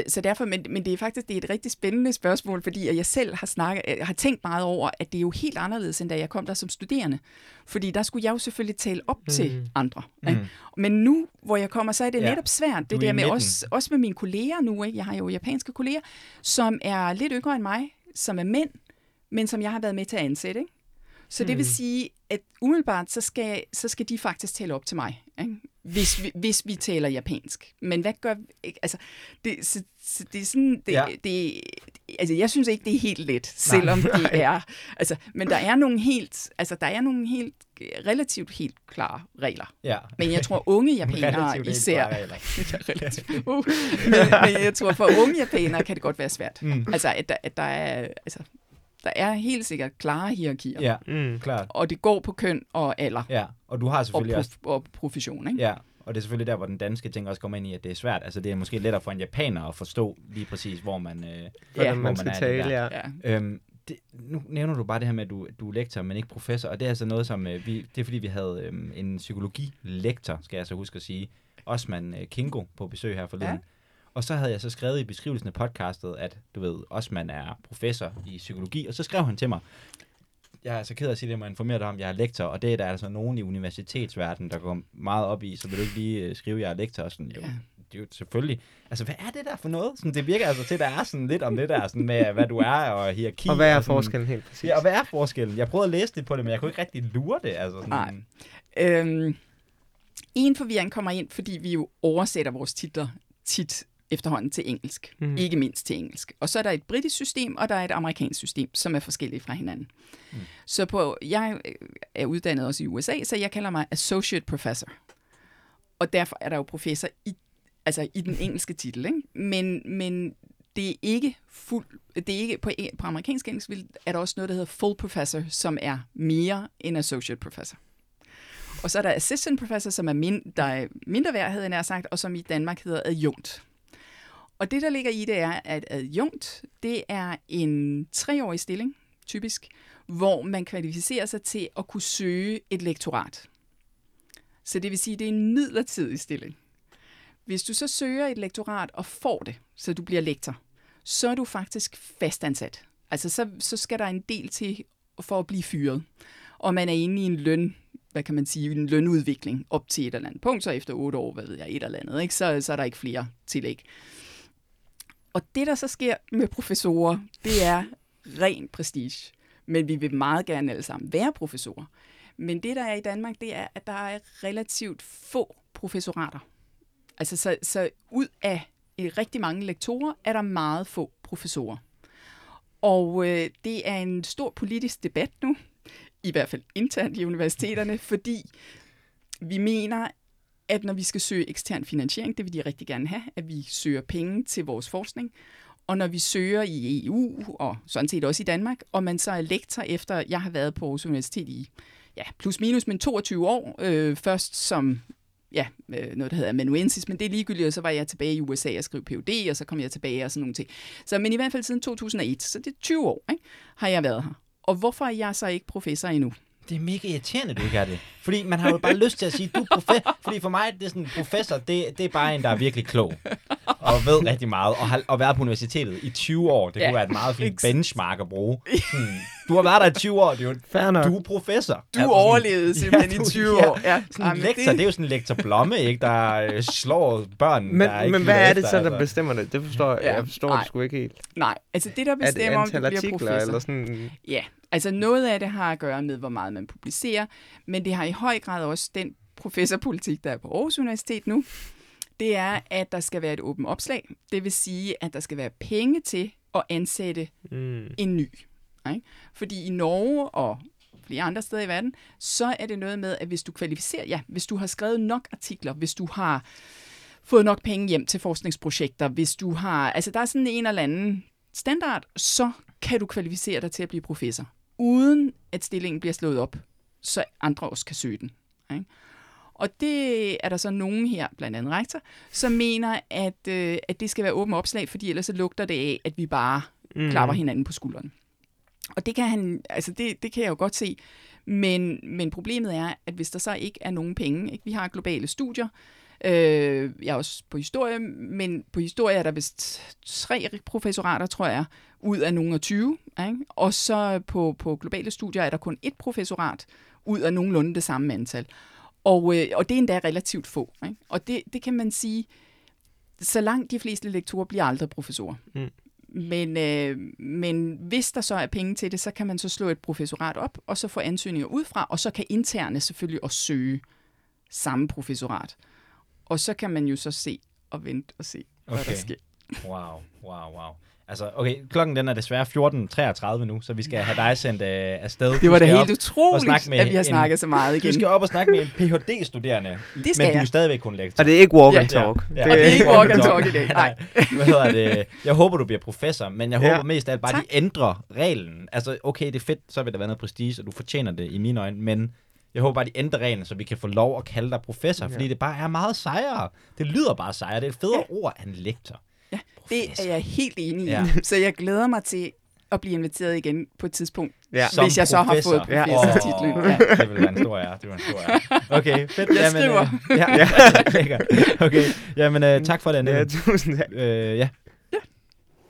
Så derfor, men det er faktisk det er et rigtig spændende spørgsmål, fordi jeg selv har tænkt meget over, at det er jo helt anderledes, end da jeg kom der som studerende. Fordi der skulle jeg jo selvfølgelig tale op til andre. Ikke? Men nu, hvor jeg kommer, så er det netop svært. Det der med også med mine kolleger nu. Ikke? Jeg har jo japanske kolleger, som er lidt yngre end mig, som er mænd, men som jeg har været med til at ansætte. Ikke? Så det vil sige, at umiddelbart, så skal de faktisk tale op til mig, ikke? Hvis vi taler japansk. Men hvad gør vi? Altså, det er sådan... Det, altså, jeg synes ikke, det er helt let, selvom det er... Altså, men der er nogle helt relativt helt klare regler. Ja. Men jeg tror, unge japanere især... Men jeg tror, for unge japanere kan det godt være svært. Mm. Altså, at der er... Altså, der er helt sikkert klare hierarkier. Ja, klart. Og det går på køn og alder. Ja, og du har selvfølgelig og profession, ikke? Ja, og det er selvfølgelig der, hvor den danske ting også kommer ind i, at det er svært. Altså, det er måske lettere for en japaner at forstå lige præcis, hvor man, man skal tale, nu nævner du bare det her med, at du er lektor, men ikke professor, og det er altså noget, som det er fordi, vi havde en psykologilektor, skal jeg så huske at sige, Osman Kingo på besøg her forleden. Ja. Og så havde jeg så skrevet i beskrivelsen af podcastet, at du ved, Osman er professor i psykologi, og så skrev han til mig, jeg er så ked af at sige det, må jeg informere dig om, jeg er lektor, og det er der altså nogen i universitetsverdenen, der går meget op i, så vil du ikke lige skrive, jeg er lektor, og sådan, jo, selvfølgelig. Altså, hvad er det der for noget? Sådan, det virker altså til, der er sådan lidt om det der, sådan med, hvad du er, og hierarki. Og hvad er forskellen helt præcis? Ja, og hvad er forskellen? Jeg prøvede at læse lidt på det, men jeg kunne ikke rigtig lure det, altså sådan. Nej. En forvirring kommer ind, fordi vi jo oversætter vores titler tit efterhånden til engelsk. Mm. Ikke mindst til engelsk. Og så er der et britisk system, og der er et amerikansk system, som er forskellige fra hinanden. Mm. Så jeg er uddannet også i USA, så jeg kalder mig associate professor. Og derfor er der jo professor i den engelske titel. Ikke? Men det er ikke fuld... Det er ikke, på amerikansk engelsk er der også noget, der hedder full professor, som er mere end associate professor. Og så er der assistant professor, som er mindre værd, havde jeg nær sagt, og som i Danmark hedder adjunkt. Og det, der ligger i det, er, at adjunkt, det er en 3-årig stilling, typisk, hvor man kvalificerer sig til at kunne søge et lektorat. Så det vil sige, at det er en midlertidig stilling. Hvis du så søger et lektorat og får det, så du bliver lektor, så er du faktisk fastansat. Altså, så skal der en del til for at blive fyret. Og man er inde i en lønudvikling op til et eller andet punkt, så efter 8 år, et eller andet, ikke? Så er der ikke flere tillæg. Og det, der så sker med professorer, det er ren prestige. Men vi vil meget gerne alle sammen være professorer. Men det, der er i Danmark, det er, at der er relativt få professorater. Altså, så ud af rigtig mange lektorer, er der meget få professorer. Og det er en stor politisk debat nu, i hvert fald internt i universiteterne, fordi vi mener, at når vi skal søge ekstern finansiering, det vil de rigtig gerne have, at vi søger penge til vores forskning, og når vi søger i EU, og sådan set også i Danmark, og man så er lektor efter, jeg har været på Aarhus Universitet i, plus minus, men 22 år, først som, noget der hedder amanuensis, men det er ligegyldigt, og så var jeg tilbage i USA og skrev PhD, og så kom jeg tilbage og sådan nogle ting. Så, men i hvert fald siden 2001, så det er 20 år, ikke, har jeg været her. Og hvorfor er jeg så ikke professor endnu? Det er mega irriterende, du ikke er det. Fordi man har jo bare lyst til at sige, du er professor. Fordi for mig, det er sådan, professor, det er bare en, der er virkelig klog. Og ved rigtig meget. Og været på universitetet i 20 år. Det kunne være et meget fint benchmark at bruge. Du har været der i 20 år. Det er jo, du er professor. Du altså, overlevede simpelthen i 20 år. Ja. Sådan lektor, det er jo sådan en lektor Blomme, ikke, der slår børn. Men hvad er det så, der bestemmer det? Det forstår jeg forstår det sgu ikke helt. Nej, altså det, der bestemmer, om du bliver professor. Eller sådan... Ja, altså noget af det har at gøre med, hvor meget man publicerer. Men det har i høj grad også den professorpolitik, der er på Aarhus Universitet nu. Det er, at der skal være et åbent opslag. Det vil sige, at der skal være penge til at ansætte en ny. Ikke? Fordi i Norge og flere andre steder i verden, så er det noget med, at hvis du kvalificerer, hvis du har skrevet nok artikler, hvis du har fået nok penge hjem til forskningsprojekter, hvis du har, altså der er sådan en eller anden standard, så kan du kvalificere dig til at blive professor, uden at stillingen bliver slået op, så andre også kan søge den. Ikke? Og det er der så nogen her, blandt andet rektor, som mener, at det skal være åbent opslag, fordi ellers så lugter det af, at vi bare klapper hinanden på skulderen. Og det kan han, altså det kan jeg jo godt se, men problemet er, at hvis der så ikke er nogen penge, ikke? Vi har globale studier, jeg er også på historie, men på historie er der vist 3 professorater, tror jeg, ud af nogen af 20, ikke? Og så på globale studier er der kun 1 professorat ud af nogenlunde det samme antal. Og det er endda relativt få. Ikke? Og det kan man sige, så langt de fleste lektorer bliver aldrig professorer. Men hvis der så er penge til det, så kan man så slå et professorat op, og så få ansøgninger udefra, og så kan interne selvfølgelig også søge samme professorat. Og så kan man jo så se og vente og se, hvad der sker. Wow. Altså, okay, klokken den er desværre 14.33 nu, så vi skal have dig sendt afsted. Det var da helt utroligt, at vi har snakket så meget igen. Du skal op og snakke med en Ph.D.-studerende, men du er stadigvæk kun lektor. Og det er ikke walk and talk. Ja. Det er ikke walk and talk i dag. Nej. Hvad hedder det? Jeg håber, du bliver professor, men jeg håber mest af alt bare, at de ændrer reglen. Altså, okay, det er fedt, så vil der være noget prestige, og du fortjener det i mine øjne, men jeg håber bare, de ændrer reglen, så vi kan få lov at kalde dig professor, fordi det bare er meget sejere. Det lyder bare sejere. Det er et federe ord end lektor. Ja, det er jeg helt enig i. Ja. Så jeg glæder mig til at blive inviteret igen på et tidspunkt, hvis jeg så har fået professortitlen. Det vil være en stor ære. Okay, fedt. Jeg skriver. Okay, jamen tak for det, Anette. Ja, tusind tak.